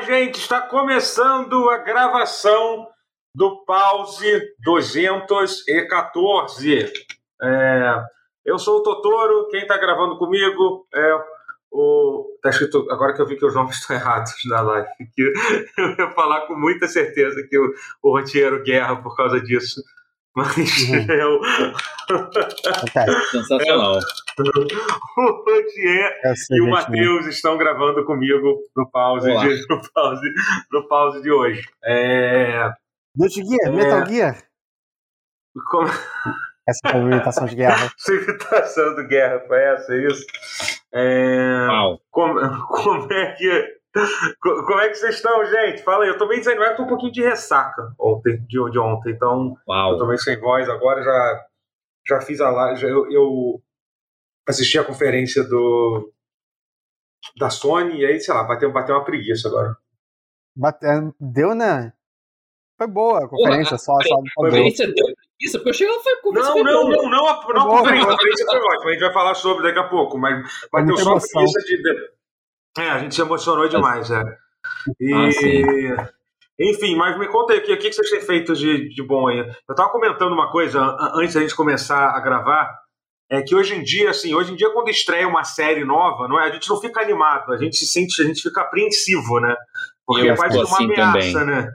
Olá, gente! Está começando a gravação do Pause 214. Eu sou o Totoro, quem está gravando comigo é o... Tá escrito... Agora que eu vi que os nomes estão errados na live. Eu ia falar com muita certeza que o Rotier Guerra por causa disso. Mas eu... Sensacional. O Gautier e o Matheus estão gravando comigo no pause de hoje. Deixa o guia, Metal Gear. Como... Essa foi a imitação de guerra. Sua imitação do guerra foi essa, é isso? Como é que vocês estão, gente? Fala aí, eu tô bem desanimado, tô um pouquinho de ressaca de ontem, então eu tô meio sem voz agora, já fiz a live, eu assisti a conferência da Sony, e aí, sei lá, bateu uma preguiça agora. Deu, né? Foi boa a conferência, a conferência deu preguiça, porque eu cheguei e falei, a conferência foi ótima, a gente vai falar sobre daqui a pouco, mas deu só a preguiça de... a gente se emocionou demais, Enfim, mas me conta aí, o que vocês têm feito de bom aí? Eu tava comentando uma coisa antes da gente começar a gravar, é que hoje em dia quando estreia uma série nova, não é? A gente não fica animado, a gente fica apreensivo, né? Porque é quase uma ameaça, também. Né?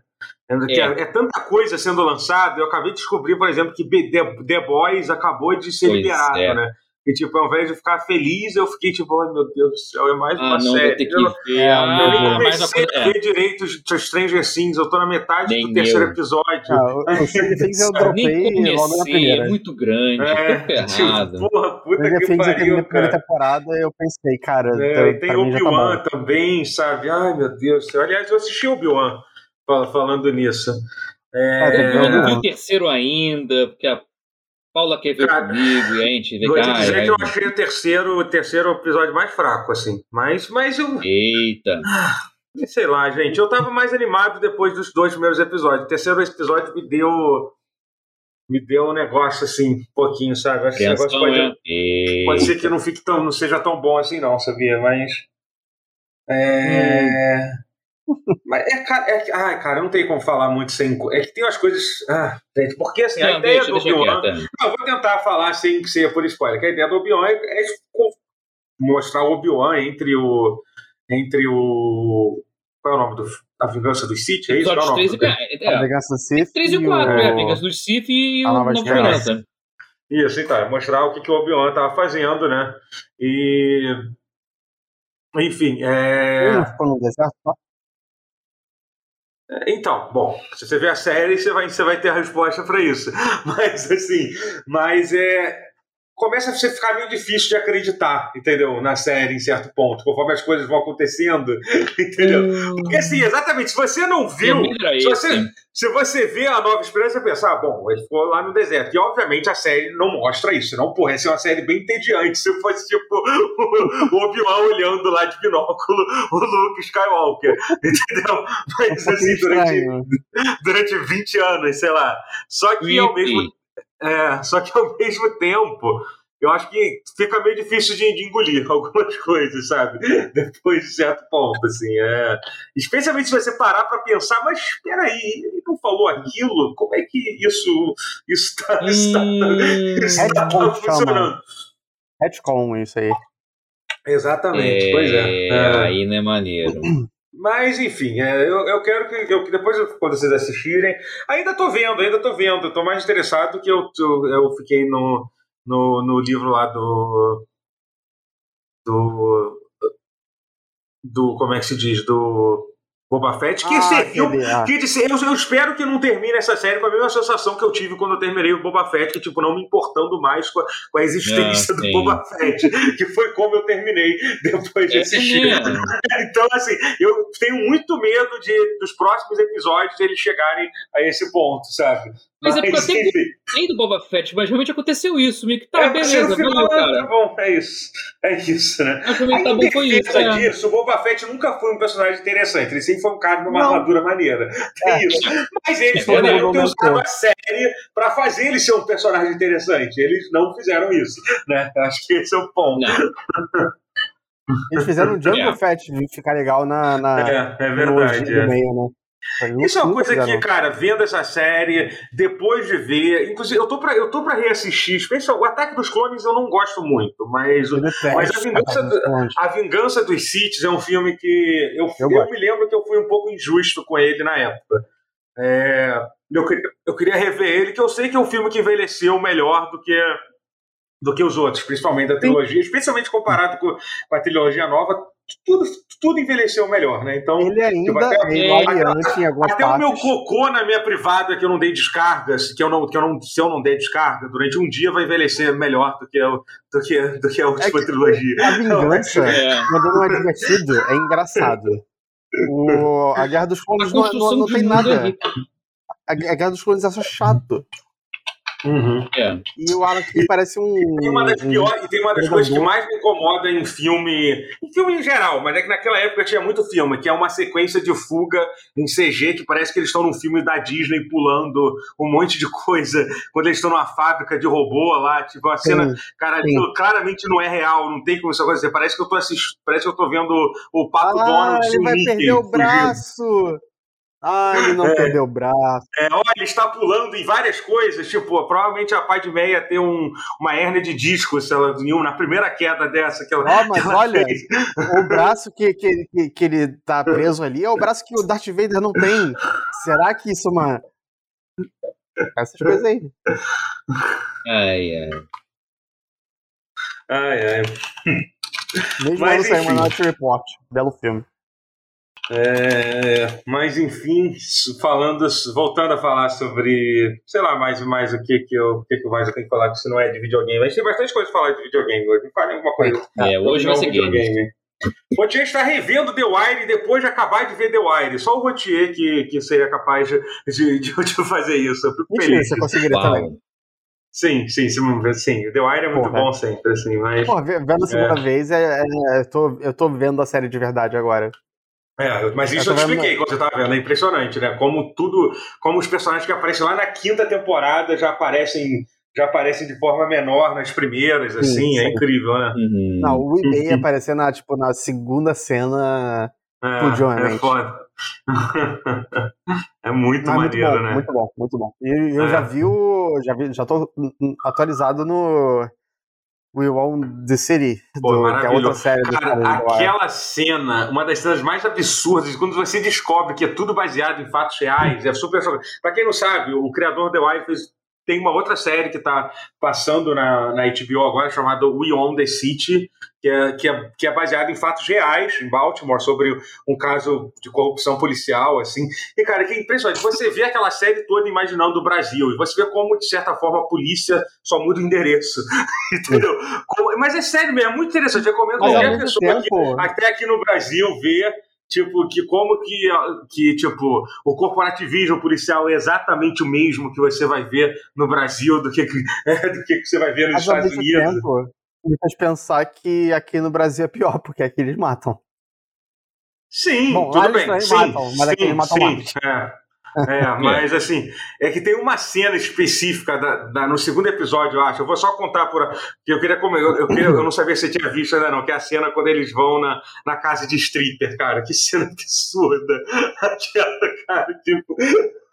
É tanta coisa sendo lançada, eu acabei de descobrir, por exemplo, que The Boys acabou de ser liberado, né? E, tipo, ao invés de ficar feliz, eu fiquei tipo, oh, meu Deus do céu, é mais uma série. Eu nem comecei a ver direito os Stranger Things, eu tô na metade do terceiro episódio. O Stranger Things eu dropei logo na primeira. É muito grande, tipo, porra, puta que pariu, cara. Na temporada eu pensei, cara... tem Obi-Wan também, sabe? Ai, meu Deus do céu. Aliás, eu assisti Obi-Wan falando nisso. Eu não vi o terceiro ainda, porque a Paula quer ver comigo, gente. Vou te dizer que eu achei o terceiro episódio mais fraco, assim. Mas eu... Eita! Sei lá, gente. Eu tava mais animado depois dos dois primeiros episódios. O terceiro episódio me deu um negócio, assim, um pouquinho, sabe? Esse negócio pode ser que não seja tão bom assim, não, sabia? Mas... Ai, cara, não tem como falar muito sem... É que tem umas coisas... porque, assim, a ideia do Obi-Wan... Não, eu vou tentar falar sem que seja por spoiler. Que a ideia do Obi-Wan é mostrar o Obi-Wan entre o... Qual é o nome do... A Vingança dos Sith, é isso? Qual é o nome? A Vingança dos Sith. 3 e 4, a Vingança dos Sith e o Nova Esperança. Isso, então, mostrar o que o Obi-Wan tava fazendo, né? E... Enfim, Não ficou no deserto, não? Então, bom, se você ver a série, você vai ter a resposta para isso. Começa a você ficar meio difícil de acreditar, entendeu? Na série, em certo ponto, conforme as coisas vão acontecendo, entendeu? Porque, assim, exatamente, se você não viu... Se você vê a Nova Esperança, você pensa, ele ficou lá no deserto. E, obviamente, a série não mostra isso. Não, ia ser uma série bem entediante se fosse, tipo, o Obi-Wan olhando lá de binóculo o Luke Skywalker, entendeu? Mas, assim, durante 20 anos, sei lá. Só que, ao mesmo tempo, eu acho que fica meio difícil de engolir algumas coisas, sabe? Depois de certo ponto, assim. Especialmente se você parar pra pensar, mas espera aí, ele não falou aquilo? Como é que isso tá funcionando? Retcon, isso aí. Exatamente, pois é. Aí não é maneiro. Mas, enfim, eu quero que depois, quando vocês assistirem... Ainda tô vendo. Tô mais interessado que eu fiquei no livro lá do como é que se diz, do Boba Fett, eu espero que não termine essa série com a mesma sensação que eu tive quando eu terminei o Boba Fett, que tipo, não me importando mais com a existência do Boba Fett, que foi como eu terminei depois de assistir. Então, assim, eu tenho muito medo dos próximos episódios eles chegarem a esse ponto, sabe? Mas é porque tem do Boba Fett, mas realmente aconteceu isso, meio que beleza, valeu, cara. Tá bom, é isso, né? Acho que tá bom, foi isso, disso, o Boba Fett nunca foi um personagem interessante, ele sempre foi um cara de uma armadura maneira, isso. Mas eles poderiam ter usado a série pra fazer ele ser um personagem interessante, eles não fizeram isso, né? Acho que esse é o ponto. Eles fizeram o Jungle Fett de ficar legal na é verdade. No meio, né? Isso é uma coisa que, cara, vendo essa série, depois de ver, inclusive eu tô pra reassistir, especialmente o Ataque dos Clones eu não gosto muito, mas a Vingança dos Sith é um filme que eu me lembro que eu fui um pouco injusto com ele na época. Eu queria rever ele, que eu sei que é um filme que envelheceu melhor do que os outros, principalmente da trilogia, especialmente comparado com a trilogia nova. Tudo envelheceu melhor, né? Então, ele ainda até o meu cocô na minha privada que eu não dei descarga, se eu não der descarga, durante um dia vai envelhecer melhor do que a última trilogia. A Vingança, quando não é divertido, é engraçado. A Guerra dos Clones não tem nada. A Guerra dos Clones é só chato. Uhum. É. E o Alan que parece um. Tem uma das piores, e tem uma das coisas que mais me incomoda em filme. Em filme em geral, mas é que naquela época tinha muito filme, que é uma sequência de fuga em CG, que parece que eles estão num filme da Disney pulando um monte de coisa quando eles estão numa fábrica de robô lá, tipo, a cena, cara, claramente não é real, não tem como isso acontecer. Parece que eu tô assistindo, parece que eu tô vendo o Pato Donald. Ele vai perder o braço! Ele não perdeu o braço. Olha, ele está pulando em várias coisas. Tipo, provavelmente a Padmé ia ter uma hérnia de disco se ela, na primeira queda dessa que ela mas olha, fez. O braço que ele está preso ali é o braço que o Darth Vader não tem. Será que isso é uma... Essas coisas aí. Ai, ai. Mesmo ano saiu uma Minority Report. Belo filme. Mas enfim, voltando a falar sobre, sei lá, mais o que eu mais tenho que falar, que se não é de videogame. A gente tem bastante coisa pra falar de videogame hoje, não fala nenhuma coisa. Hoje vai ser videogame. O Rotier está revendo The Wire depois de acabar de ver The Wire. Só o Rotier que seria capaz de fazer isso. Eu fico feliz. Você conseguiria também. Sim, The Wire é muito bom sempre, assim, mas... Pô, vendo a segunda vez, eu tô vendo a série de verdade agora. Mas isso eu te expliquei quando você estava vendo, é impressionante, né? Como os personagens que aparecem lá na quinta temporada já aparecem de forma menor nas primeiras, assim, é incrível, né? Uhum. Não, o eBay aparecer na segunda cena com o John. É foda. É muito maneiro, muito bom, né? Muito bom. E eu já tô atualizado no... We Own the City, que é outra série do filme. Aquela cena, uma das cenas mais absurdas, quando você descobre que é tudo baseado em fatos reais, é super chocante. Pra quem não sabe, o criador The Wire tem uma outra série que tá passando na HBO agora, chamada We Own the City, que é baseado em fatos reais em Baltimore, sobre um caso de corrupção policial, assim. E, cara, que é impressionante. Você vê aquela série toda imaginando o Brasil, e você vê como, de certa forma, a polícia só muda o endereço. Entendeu? Mas é sério mesmo, é muito interessante. Eu recomendo qualquer pessoa até aqui no Brasil ver, tipo, que o corporativismo policial é exatamente o mesmo que você vai ver no Brasil do que você vai ver nos Estados Unidos. Me faz pensar que aqui no Brasil é pior, porque aqui eles matam. Sim, bom, tudo bem. Eles matam, mas aqui eles matam mais. Mas assim, é que tem uma cena específica no segundo episódio, eu acho. Eu vou só contar porque eu não sabia se você tinha visto ainda, não, que é a cena quando eles vão na casa de stripper, cara. Que cena absurda. Aquela, cara, tipo...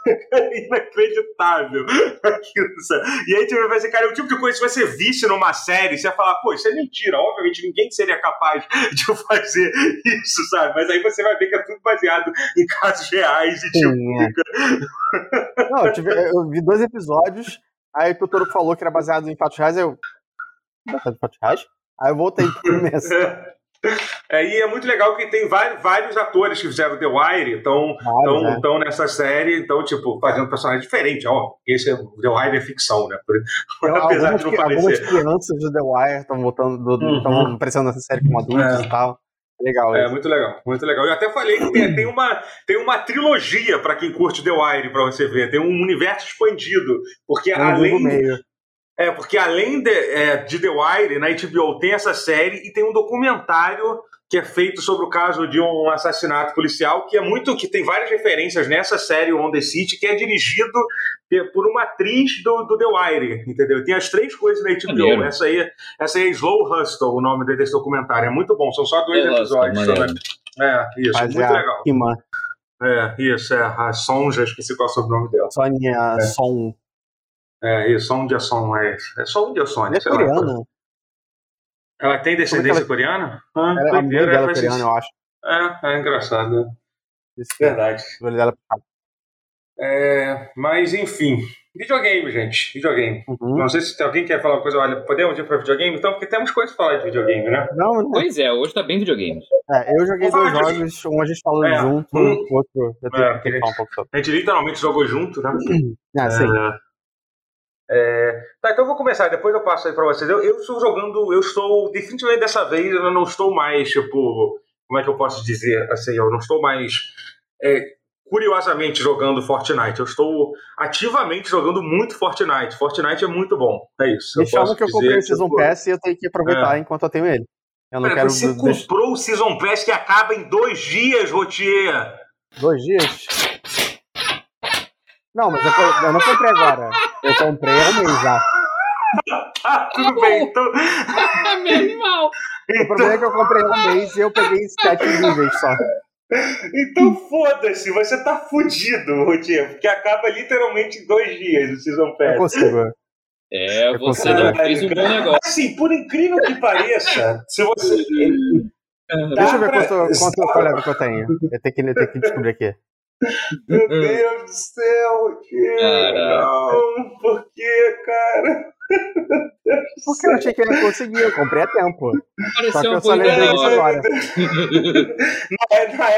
É inacreditável. E aí você vai dizer, cara, é o tipo de coisa que você visse numa série, você ia falar, pô, isso é mentira, obviamente ninguém seria capaz de fazer isso, sabe? Mas aí você vai ver que é tudo baseado em casos reais e tipo... Não, eu vi 2 episódios, aí o Totoro falou que era baseado em fatos reais, baseado em fatos reais? Aí eu voltei pro começo. E é muito legal que tem vários atores que fizeram The Wire, estão nessa série, então, tipo, fazendo personagens diferentes. The Wire é ficção, né? Apesar de não parecer. Algumas crianças do The Wire estão aparecendo nessa série como adultos e tal. Legal. Muito legal, muito legal. Eu até falei que tem uma trilogia pra quem curte The Wire, pra você ver. Tem um universo expandido, porque além... É, porque além de The Wire, na HBO tem essa série e tem um documentário que é feito sobre o caso de um assassinato policial, que é muito, que tem várias referências nessa série On The City, que é dirigido por uma atriz do The Wire, entendeu? Tem as três coisas na HBO. Essa aí é Slow Hustle, o nome desse documentário. É muito bom, são só 2 episódios. Isso, mas muito legal. A Sonja, esqueci qual é o sobrenome dela. Sonia Son. É, isso, Sonja Son. É Sonja Son. É coreana. Ela tem descendência coreana? Ah, ela é a mãe dela coreana, eu acho. É engraçado, né? Isso é verdade. Mas, enfim. Videogame, gente. Videogame. Uhum. Não sei se alguém quer falar uma coisa. Olha, podemos ir para videogame, então? Porque temos coisas para falar de videogame, né? Não. Pois é, hoje tá bem videogame. Eu joguei 2 jogos. Um a gente falou junto, o outro... Eu tenho que falar um pouco sobre. A gente literalmente jogou junto, né? Sim. Então eu vou começar, depois eu passo aí pra vocês. Eu estou jogando, eu estou definitivamente dessa vez, eu não estou mais, tipo, como é que eu posso dizer, assim, eu não estou mais curiosamente jogando Fortnite, eu estou ativamente jogando muito Fortnite. Fortnite é muito bom, é isso. Me chama que eu comprei o Season Pass e eu tenho que aproveitar enquanto eu tenho ele. Você comprou o Season Pass que acaba em 2 dias, Rotier? 2 dias? Não, mas eu não comprei agora. Eu comprei há um mês já. Ah, tudo bem, então. Meu mal. O problema é que eu comprei há um mês e eu peguei 7 níveis só. Então foda-se, você tá fudido, Rodrigo, porque acaba literalmente em 2 dias o Season Pass. É possível. Você não fez um bom negócio. Assim, por incrível que pareça, se você... Deixa eu ver quanto colega que eu tenho. Eu tenho que descobrir aqui. Meu Deus do céu, não, por que, cara? Porque eu achei que ele conseguia, eu comprei a tempo. Pareceu só que eu só lembrei disso agora.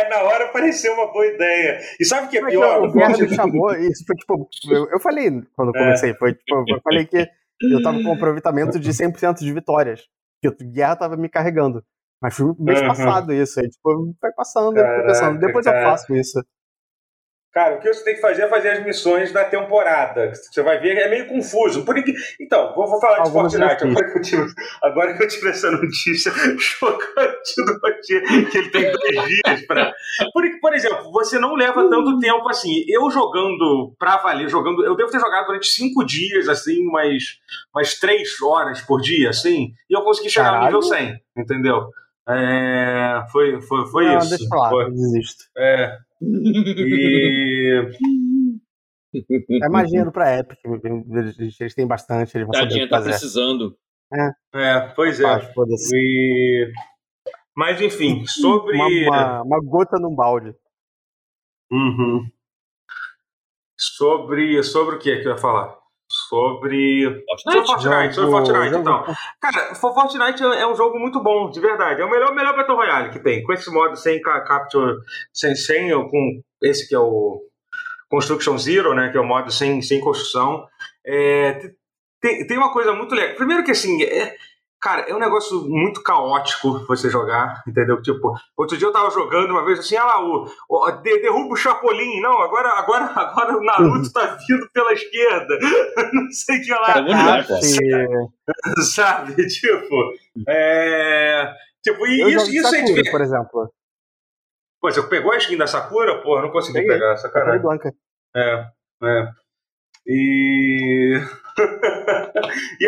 Na hora pareceu uma boa ideia. E sabe o que é pior? O Guerra me chamou, isso foi tipo. Eu falei quando eu comecei, foi tipo, eu falei que eu tava com um aproveitamento de 100% de vitórias. Que o Guerra tava me carregando. Mas foi mês passado isso, aí tipo, vai passando, pensando, depois eu faço isso. Cara, o que você tem que fazer é fazer as missões da temporada. Você vai ver, é meio confuso. Então, vou falar de Fortnite. Agora que eu tive essa notícia chocante do Gautier, que ele tem 2 dias pra... Por exemplo, você não leva tanto tempo assim. Eu jogando pra valer, eu devo ter jogado durante 5 dias, assim, umas 3 horas por dia, assim, e eu consegui chegar no nível 100, entendeu? Foi isso. Deixa eu falar, eu desisto. É mais dinheiro pra Epic. Eles têm bastante. Tadinha, tá precisando. Mas enfim, sobre uma gota num balde. Uhum. Sobre o que é que eu ia falar? Sobre Fortnite, então. Cara, Fortnite é um jogo muito bom, de verdade. É o melhor Battle Royale que tem. Com esse modo sem Capture, sem com esse que é o Construction Zero, né? Que é o modo sem construção. Tem uma coisa muito legal. Primeiro que assim... Cara, é um negócio muito caótico você jogar, entendeu? Tipo, outro dia eu tava jogando uma vez assim, derruba o Chapolin. Não, agora o Naruto tá vindo pela esquerda. Não sei o que lá. Sabe? Tipo, e isso é difícil. Por exemplo. Pô, você pegou a skin da Sakura? Porra, não consegui pegar, sacanagem. E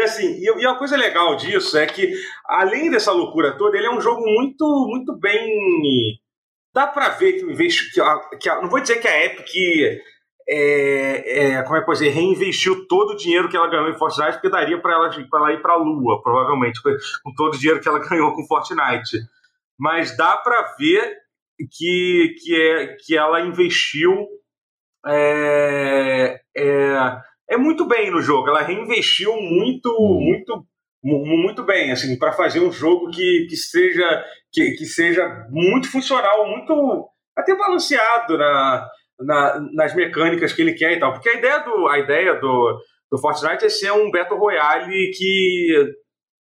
assim, e a coisa legal disso é que, além dessa loucura toda, ele é um jogo muito, muito bem... Dá pra ver que não vou dizer que a Epic reinvestiu todo o dinheiro que ela ganhou em Fortnite, porque daria pra ela ir pra Lua, provavelmente, com todo o dinheiro que ela ganhou com Fortnite. Mas dá pra ver que ela investiu... muito bem no jogo, ela reinvestiu muito bem, assim, para fazer um jogo que seja muito funcional, muito até balanceado nas mecânicas que ele quer e tal, porque a ideia do Fortnite é ser um Battle Royale que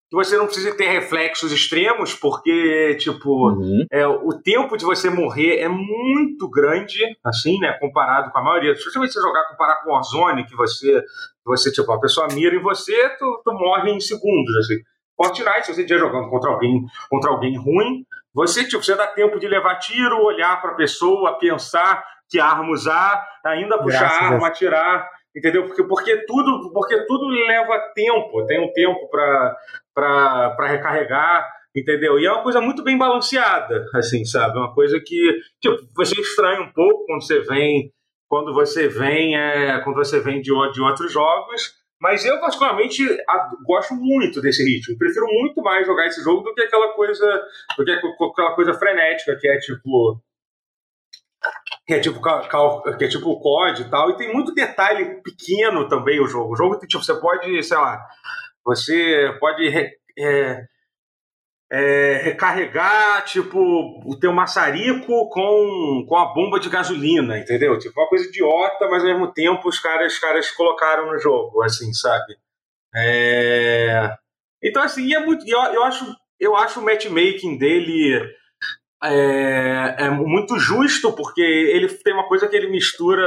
que você não precisa ter reflexos extremos, porque, tipo, o tempo de você morrer é muito grande, assim, né, comparado com a maioria. Principalmente se você jogar, comparar com o Warzone, que você tipo, a pessoa mira em você, tu morre em segundos, assim. Fortnite, se você estiver jogando contra alguém ruim, você dá tempo de levar tiro, olhar pra pessoa, pensar que arma usar, ainda puxar a arma, atirar, entendeu? Porque tudo leva tempo, tem um tempo pra recarregar, entendeu? E é uma coisa muito bem balanceada, assim, sabe? Uma coisa que, tipo, você estranha um pouco quando você vem de outros jogos. Mas eu, particularmente, gosto muito desse ritmo. Prefiro muito mais jogar esse jogo do que aquela coisa frenética, que é tipo o COD e tal. E tem muito detalhe pequeno também o jogo. O jogo tem, tipo, você pode, sei lá, recarregar, tipo, o teu maçarico com a bomba de gasolina, entendeu? Tipo, uma coisa idiota, mas ao mesmo tempo os caras colocaram no jogo, assim, sabe? Então, assim, é muito... Eu acho o matchmaking dele é muito justo, porque ele tem uma coisa que ele mistura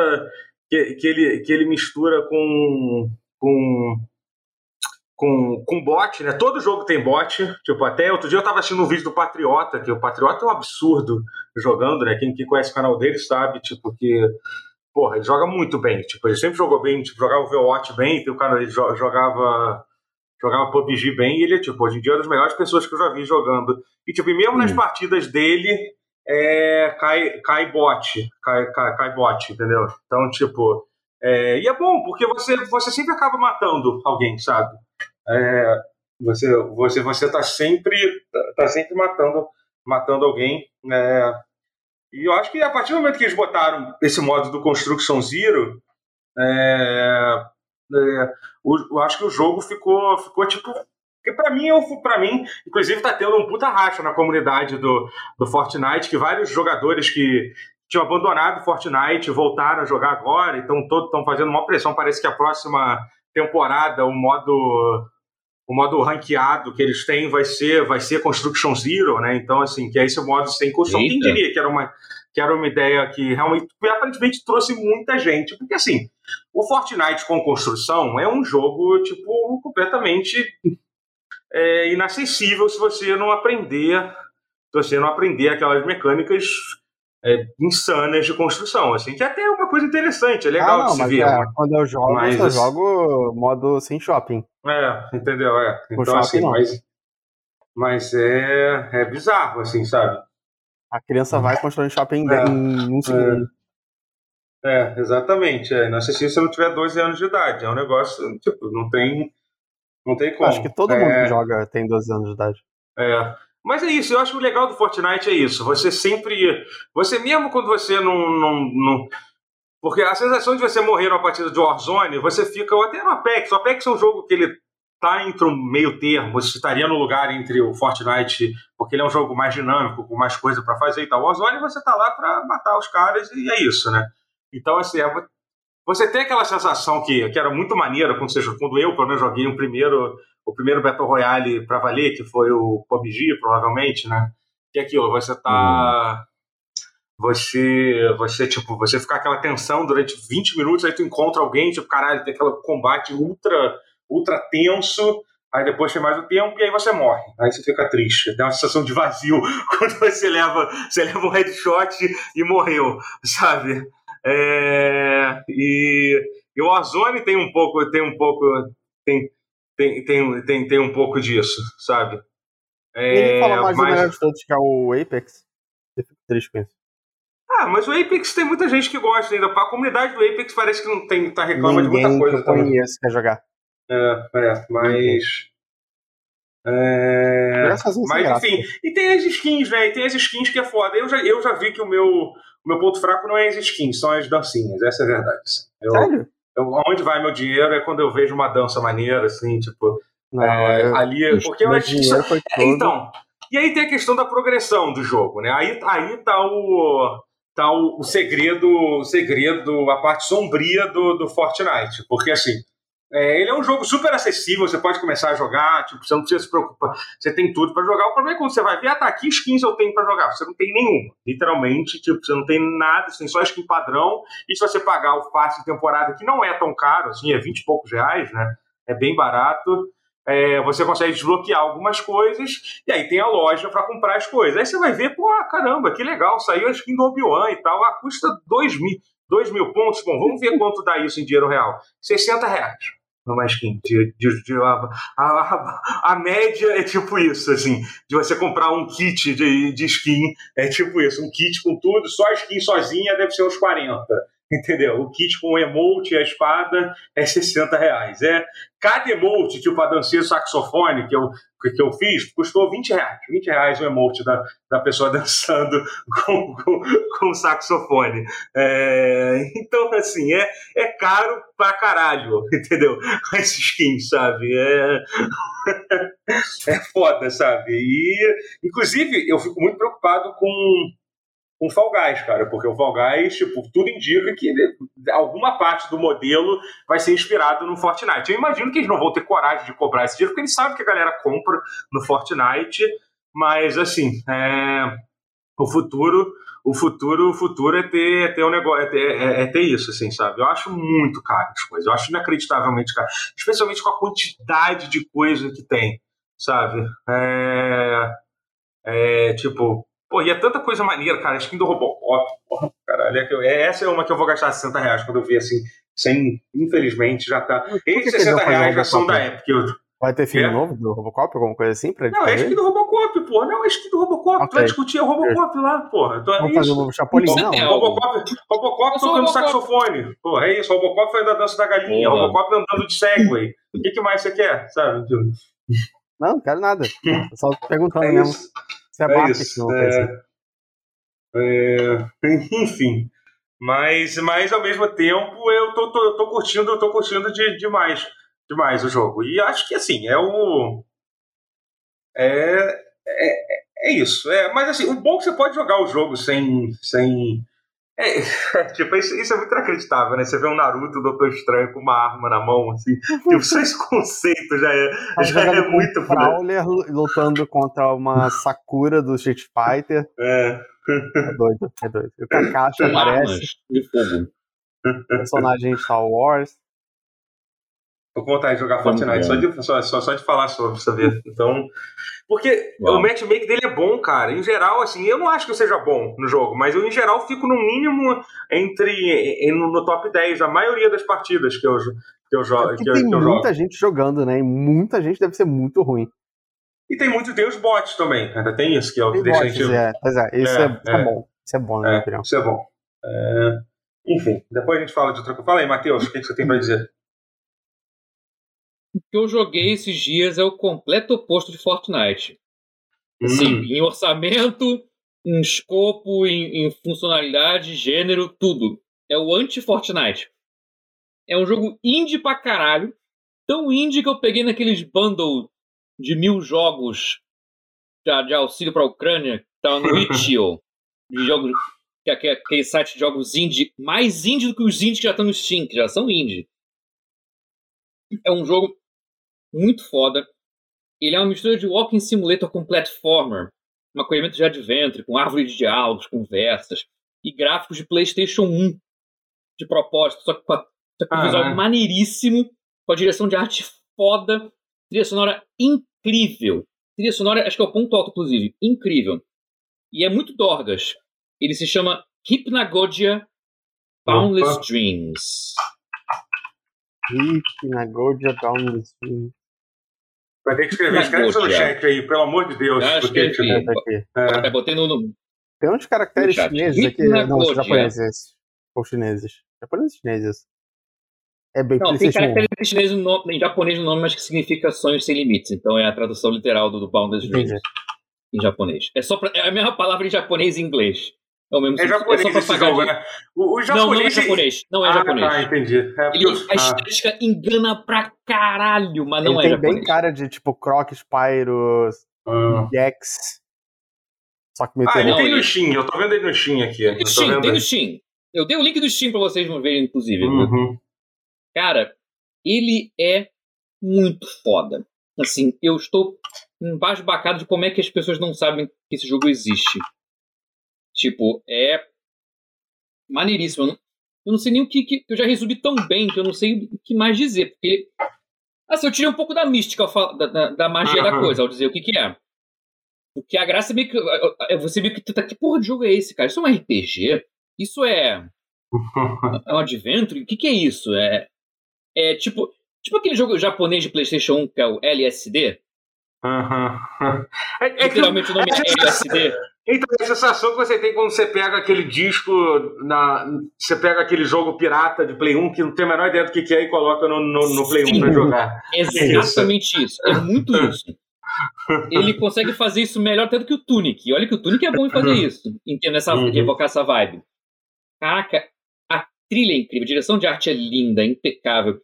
com bot, né? Todo jogo tem bot. Tipo, até outro dia eu tava assistindo um vídeo do Patriota, que o Patriota é um absurdo jogando, né? Quem conhece o canal dele sabe, tipo, que... Porra, ele joga muito bem. Tipo, ele sempre jogou bem, tipo, jogava Overwatch bem, o cara jogava PUBG bem, e ele, tipo, hoje em dia é uma das melhores pessoas que eu já vi jogando. E, tipo, e mesmo nas partidas dele, cai bot, entendeu? Então, tipo... E é bom, porque você sempre acaba matando alguém, sabe? Você tá sempre matando alguém, né? E eu acho que a partir do momento que eles botaram esse modo do Construction Zero, eu acho que o jogo ficou tipo... Porque pra mim, inclusive tá tendo um puta racha na comunidade do Fortnite, que vários jogadores que tinham abandonado o Fortnite, voltaram a jogar agora, então todos estão fazendo uma pressão. Parece que a próxima temporada, o modo ranqueado que eles têm vai ser Construction Zero, né? Então, assim, que é esse modo sem construção. Quem diria que era uma ideia que realmente, aparentemente, trouxe muita gente. Porque, assim, o Fortnite com construção é um jogo, tipo, completamente inacessível se você não aprender aquelas mecânicas insanas de construção, assim, que é até uma coisa interessante, é legal de se ver. Quando eu jogo, eu jogo modo sem shopping. Entendeu? Então, shopping, assim, não. Mas é bizarro, assim, sabe? A criança vai construindo shopping em um segundo. Exatamente. Não sei se você não tiver 12 anos de idade, é um negócio, tipo, não tem como. Acho que todo mundo que joga tem 12 anos de idade. Mas é isso, eu acho que o legal do Fortnite é isso, você mesmo quando você não... Porque a sensação de você morrer numa partida de Warzone, você fica, ou até no Apex, o Apex é um jogo que ele tá entre um meio termo, você estaria no lugar entre o Fortnite, porque ele é um jogo mais dinâmico, com mais coisa pra fazer e tal. O Warzone você tá lá pra matar os caras e é isso, né? Então, assim, você tem aquela sensação que era muito maneira quando eu, pelo menos, joguei o primeiro Battle Royale pra valer, que foi o PUBG, provavelmente, né? Que é aquilo, você tá... Você fica aquela tensão durante 20 minutos, aí tu encontra alguém, tipo, caralho, tem aquele combate ultra tenso, aí depois tem mais um tempo e aí você morre. Aí você fica triste. Dá uma sensação de vazio quando você leva um headshot e morreu, sabe? E o Warzone tem um pouco disso, sabe? Ele fala mais ou menos de todos, que é o Apex. Eu fico triste com isso. Mas o Apex tem muita gente que gosta ainda. A comunidade do Apex parece que não tem, tá reclamando de muita coisa também. Ninguém quer jogar. Mas enfim. E tem as skins, né? E tem as skins que é foda. Eu já vi que o meu ponto fraco não é as skins, são as dancinhas. Essa é a verdade. Sério? Onde vai meu dinheiro é quando eu vejo uma dança maneira, assim, tipo... ali... Porque eu acho que isso... Então, e aí tem a questão da progressão do jogo, né? Aí tá o segredo, a parte sombria do Fortnite. Porque, assim, É, ele é um jogo super acessível, você pode começar a jogar, tipo, você não precisa se preocupar, você tem tudo pra jogar. O problema é quando você vai ver, ah, tá, que skins eu tenho pra jogar? Você não tem nenhuma, literalmente, tipo, você não tem nada, você tem só skin padrão, e se você pagar o passe de temporada, que não é tão caro, assim, é 20 e poucos reais, né, é bem barato, é, você consegue desbloquear algumas coisas, e aí tem a loja pra comprar as coisas, aí você vai ver, pô, caramba, que legal, saiu a skin do Obi-Wan e tal, custa 2 mil pontos, bom, vamos ver quanto dá isso em dinheiro real, 60 reais. Mais que a média é tipo isso, assim, de você comprar um kit de skin, é tipo isso, um kit com tudo, só a skin sozinha deve ser uns 40, entendeu? O kit com o emote e a espada é 60 reais, é, cada emote, tipo a dancinha do saxofone que eu fiz, custou 20 reais, 20 reais o emote da pessoa dançando com saxofone, é, então assim, é caro pra caralho, entendeu? Esse skin, sabe, é foda, sabe, e inclusive eu fico muito preocupado com Fall Guys, cara, porque o Fall Guys, tipo, tudo indica que alguma parte do modelo vai ser inspirado no Fortnite. Eu imagino que eles não vão ter coragem de cobrar esse dinheiro, porque eles sabem que a galera compra no Fortnite, mas, assim, o futuro é ter um negócio, é ter isso, assim, sabe? Eu acho muito caro as coisas, eu acho inacreditavelmente caro, especialmente com a quantidade de coisa que tem, sabe? Tipo... Pô, e é tanta coisa maneira, cara. Skin do Robocop, caralho. Essa é uma que eu vou gastar 60 reais quando eu vi, assim. Sem, infelizmente, já tá... Esses 60 reais já são da Epic. Vai ter filme novo do Robocop, alguma coisa assim? Pra não, é skin do Robocop, pô. Não, é skin do Robocop. Okay. Tu vai discutir o Robocop lá, porra. Vamos fazer um novo Chapolin, não? Robocop tocando saxofone. Pô, é isso. Robocop foi da dança da galinha. Robocop andando de Segway. O que mais você quer, sabe? Não, não quero nada. Só perguntando mesmo. Isso. É isso, enfim, mas ao mesmo tempo eu tô curtindo demais o jogo, e acho que assim, é isso, mas assim, o bom é que você pode jogar o jogo sem tipo, isso é muito inacreditável, né? Você vê um Naruto, o Doutor Estranho com uma arma na mão, assim. Tipo, só esse conceito já é muito Brawler lutando contra uma Sakura do Street Fighter. É doido. E o Kakashi aparece. Personagem de Star Wars. Tô com vontade de jogar Fortnite, só de falar sobre, saber. Então. Porque o matchmaking dele é bom, cara. Em geral, assim, eu não acho que eu seja bom no jogo, mas eu, em geral, fico no mínimo no top 10 a maioria das partidas que eu jogo. Tem muita gente jogando, né? E muita gente deve ser muito ruim. E tem os bots também. Ainda tem isso, que é o que deixa a gente... Isso é bom. Isso é bom, né, minha opinião. Isso é bom. Enfim, depois a gente fala de outra coisa. Fala aí, Matheus, o que você tem pra dizer? O que eu joguei esses dias é o completo oposto de Fortnite. Assim, em orçamento, em escopo, em funcionalidade, gênero, tudo. É o anti-Fortnite. É um jogo indie pra caralho. Tão indie que eu peguei naqueles bundle de 1000 jogos de auxílio pra Ucrânia, que tava no Itch.io, aquele site de jogos indie, mais indie do que os indies que já estão no Steam, que já são indie. É um jogo muito foda. Ele é uma mistura de walking simulator com platformer, um acolhimento de adventure, com árvore de diálogos, conversas e gráficos de PlayStation 1 de propósito, só que com um visual maneiríssimo, com a direção de arte foda, trilha sonora incrível. Trilha sonora, acho que é o ponto alto, inclusive. Incrível. E é muito dorgas. Ele se chama Hypnagogia Boundless Dreams. Hypnagogia Boundless Dreams. Vai ter que escrever. Escreve isso no chat aí, pelo amor de Deus. Botei no... Tem uns caracteres chineses aqui. Não, são japoneses. Ou chineses. Japoneses, chineses. É bem não, tem caracteres chineses em japonês no nome, mas que significa sonhos sem limites. Então é a tradução literal do Boundless Dreams em japonês. É a mesma palavra em japonês e inglês. É japonês esse jogo, né? Não é japonês. Não é japonês. Ah, entendi. A estética engana pra caralho, mas não é japonês. Tem bem cara de, tipo, Croc, Spyro, Gex. Só que meteu... ele tem no Steam. Eu tô vendo ele no Steam aqui. Tem no Steam. Eu dei o link do Steam pra vocês verem, inclusive. Cara, ele é muito foda. Assim, eu estou embasbacado de como é que as pessoas não sabem que esse jogo existe. Tipo, é maneiríssimo. Eu não sei nem o que... Eu já resolvi tão bem que eu não sei o que mais dizer. Porque, assim, eu tirei um pouco da mística, da magia da coisa, ao dizer o que é. Porque a graça é meio que... Você meio que... Que porra de jogo é esse, cara? Isso é um RPG? Isso é... É um adventure? O que é isso? É tipo... Tipo aquele jogo japonês de PlayStation 1 que é o LSD. Literalmente o nome é LSD. Então, a sensação que você tem quando você pega aquele disco, você pega aquele jogo pirata de Play 1 que não tem a menor ideia do que é e coloca no Play 1 pra jogar. Exatamente isso. É muito isso. Ele consegue fazer isso melhor até do que o Tunic. E olha que o Tunic é bom em fazer isso, entendo evocar essa vibe. Caraca, a trilha é incrível, a direção de arte é linda, é impecável.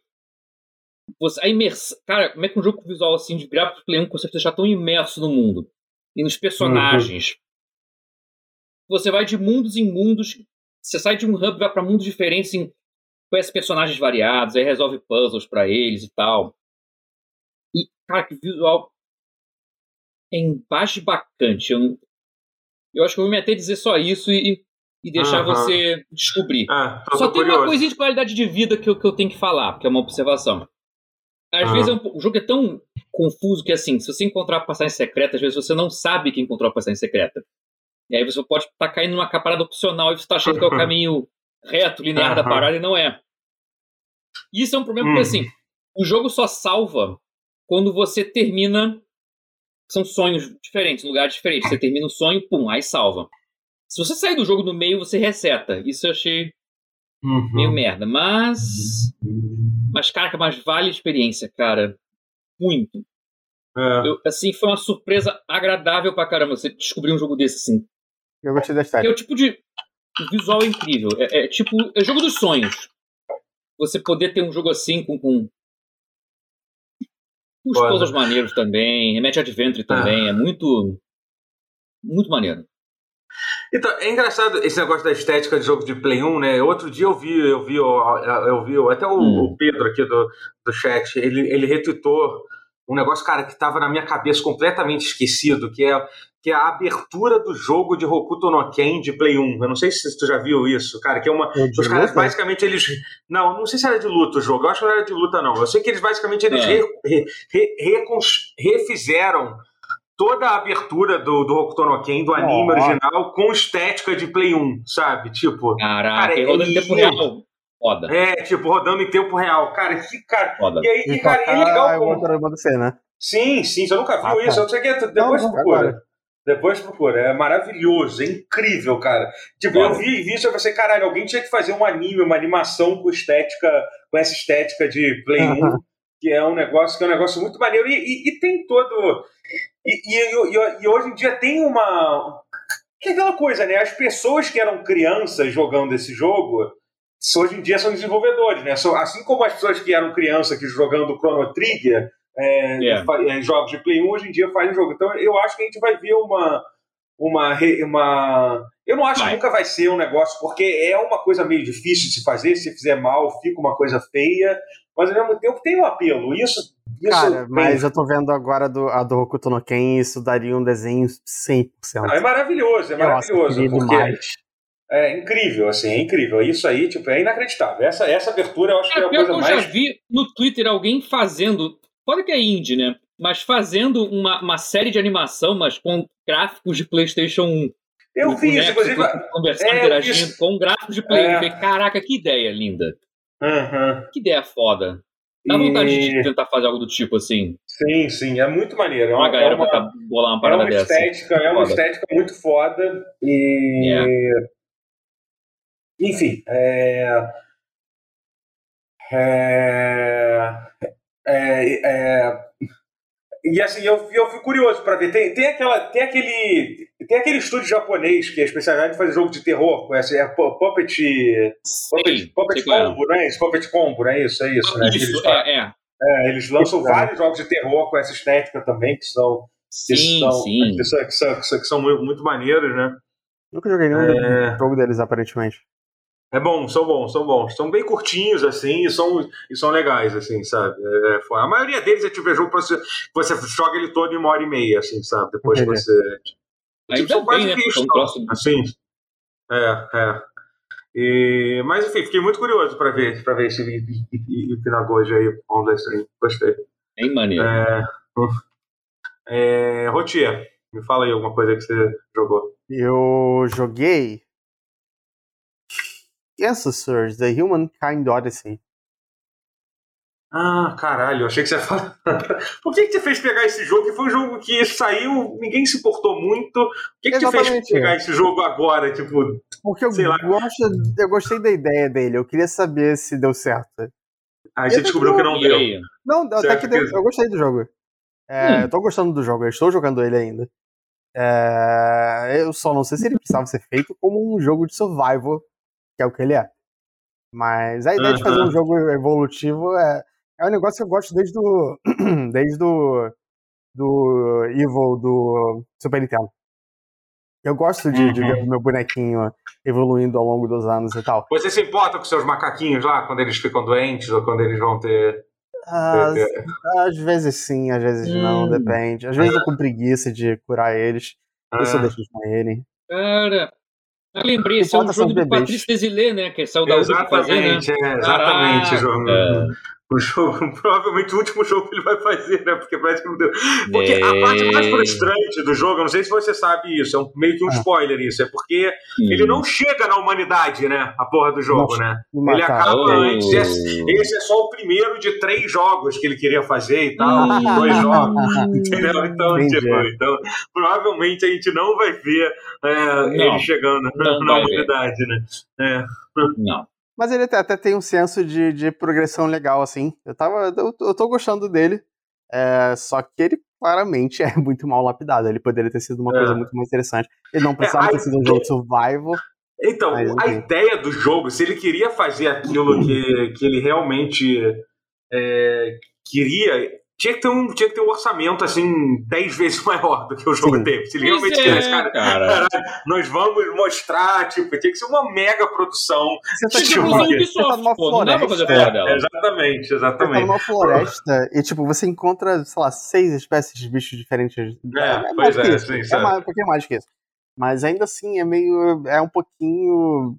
A imersão... Cara, como é que um jogo visual assim de gráfico Play 1 consegue deixar tão imerso no mundo? E nos personagens. Você vai de mundos em mundos. Você sai de um hub e vai pra mundos diferentes. Conhece personagens variados. Aí resolve puzzles pra eles e tal. E, cara, que visual é embasbacante. Eu acho que eu vou me até dizer só isso e deixar você descobrir. Só tem uma coisinha de qualidade de vida que eu tenho que falar, que é uma observação. Às vezes o jogo é tão confuso que, assim, se você encontrar a passagem secreta, às vezes você não sabe que encontrou a passagem secreta. E aí você pode estar caindo numa caparada opcional e você está achando que é o caminho reto, linear da parada, e não é. Isso é um problema porque, assim, o jogo só salva quando você termina... São sonhos diferentes, lugares diferentes. Você termina o sonho, pum, aí salva. Se você sair do jogo no meio, você reseta. Isso eu achei meio merda. Mas, caraca, mas vale a experiência, cara. Muito. Assim, foi uma surpresa agradável pra caramba. Você descobrir um jogo desse, assim. Eu gostei da história. É o tipo de... O visual é incrível. É tipo... É jogo dos sonhos. Você poder ter um jogo assim com os puzzles maneiros também. Remete a Adventure também. É muito... Muito maneiro. Então, é engraçado esse negócio da estética de jogo de Play 1, né? Outro dia eu vi até o Pedro aqui do chat, ele retweetou um negócio, cara, que tava na minha cabeça completamente esquecido, que é a abertura do jogo de Hokuto no Ken de Play 1. Eu não sei se tu já viu isso, cara, que é uma... Os caras, basicamente, eles... Não sei se era de luta o jogo. Eu acho que não era de luta, não. Eu sei que eles, basicamente, refizeram toda a abertura do Hokuto no Ken, do anime original, com estética de Play 1, sabe? Tipo... Caraca, cara, rodando em tempo real. Foda. Tipo, rodando em tempo real. Cara, que cara... Foda. E aí, cara, é legal como... Sim, você nunca viu isso. Eu sei que depois procura. Depois procura. É maravilhoso, é incrível, cara. Tipo, eu vi isso e pensei, caralho, alguém tinha que fazer um anime, uma animação com essa estética de Play 1, que é um negócio muito maneiro. E tem todo... E hoje em dia tem uma... Que é aquela coisa, né? As pessoas que eram crianças jogando esse jogo, hoje em dia são desenvolvedores, né? Assim como as pessoas que eram crianças que jogando Chrono Trigger, jogos de Play 1, hoje em dia fazem jogo. Então eu acho que a gente vai ver uma... Eu não acho que nunca vai ser um negócio, porque é uma coisa meio difícil de se fazer, se fizer mal fica uma coisa feia, mas ao mesmo tempo tem um apelo, isso cara, mas eu tô vendo agora a do Hokuto no Ken, isso daria um desenho 100%. É maravilhoso, nossa, porque é incrível, assim, é incrível. Isso aí, tipo, é inacreditável. Essa abertura eu acho que é a coisa mais... Eu já vi no Twitter alguém fazendo, pode que é indie, né, mas fazendo uma série de animação, mas com gráficos de PlayStation 1. Eu vi isso, inclusive... Conversando, interagindo com gráficos de PlayStation 1. Caraca, que ideia linda. Que ideia foda. Dá vontade de tentar fazer algo do tipo, assim. Sim, é muito maneiro. Uma galera botar bolar uma parada dessa. É uma estética muito foda. E... Enfim, E assim, eu fui curioso pra ver. Tem aquele estúdio japonês que é especializado em fazer jogo de terror, conhece? É Puppet Combo, não é isso? Puppet Combo, não é isso? É isso, né? Eles lançam vários jogos de terror com essa estética também, que são muito maneiros, né? Nunca joguei nenhum jogo deles, aparentemente. É bom, são bons, são bons. São bem curtinhos, assim, e são legais, assim, sabe? É, a maioria deles é tipo jogo que você joga ele todo em 1h30, assim, sabe? Depois que você... Tipo, são quase bichos, assim. Mas, enfim, fiquei muito curioso pra ver esse Hypnagogia aí, Boundless Dreams. Gostei. Bem maneiro. Rotier, me fala aí alguma coisa que você jogou. Eu joguei... Ancestors, The Humankind Odyssey. Ah, caralho, eu achei que você ia falar. Por que você fez pegar esse jogo? Que foi um jogo que saiu, ninguém se importou muito. O que te fez pegar esse jogo agora? Tipo, porque eu gostei da ideia dele, eu queria saber se deu certo. Aí você descobriu que não deu. Não, até que deu. Eu gostei do jogo. Eu tô gostando do jogo, eu estou jogando ele ainda. Eu só não sei se ele precisava ser feito como um jogo de survival, que é o que ele é. Mas a ideia de fazer um jogo evolutivo é um negócio que eu gosto desde do Evil do Super Nintendo. Eu gosto de ver o meu bonequinho evoluindo ao longo dos anos e tal. Você se importa com seus macaquinhos lá, quando eles ficam doentes ou quando eles vão ter... Às vezes sim, às vezes não, depende. Às vezes eu com preguiça de curar eles. Isso eu deixo com ele. Cara... Eu lembrei, esse é um jogo do Patrice Desilê, né? Que é saudável de fazer, né? Exatamente, João. O jogo, provavelmente o último jogo que ele vai fazer, né? Porque parece que não deu. Porque a parte mais frustrante do jogo, eu não sei se você sabe isso, é meio que um spoiler isso, é porque ele não chega na humanidade, né? A porra do jogo, né? Ele acaba antes. Esse é só o primeiro de 3 jogos que ele queria fazer e tal, 2 jogos, entendeu? Então, provavelmente a gente não vai ver ele chegando na humanidade, né? Não. Mas ele até tem um senso de progressão legal, assim. Eu tô gostando dele. Só que ele claramente é muito mal lapidado. Ele poderia ter sido uma coisa muito mais interessante. Ele não precisava ter sido um jogo de survival. Então, a ideia do jogo, se ele queria fazer aquilo que ele realmente queria, tinha que ter um orçamento assim 10 vezes maior do que o jogo teve. Se ele realmente quisesse, cara, nós vamos mostrar, tipo, tinha que ser uma mega produção. Você tá, tipo, você tá numa floresta. Exatamente. Você tá numa floresta e, tipo, você encontra, sei lá, 6 espécies de bichos diferentes. É um pouquinho mais que isso. Mas ainda assim, é um pouquinho...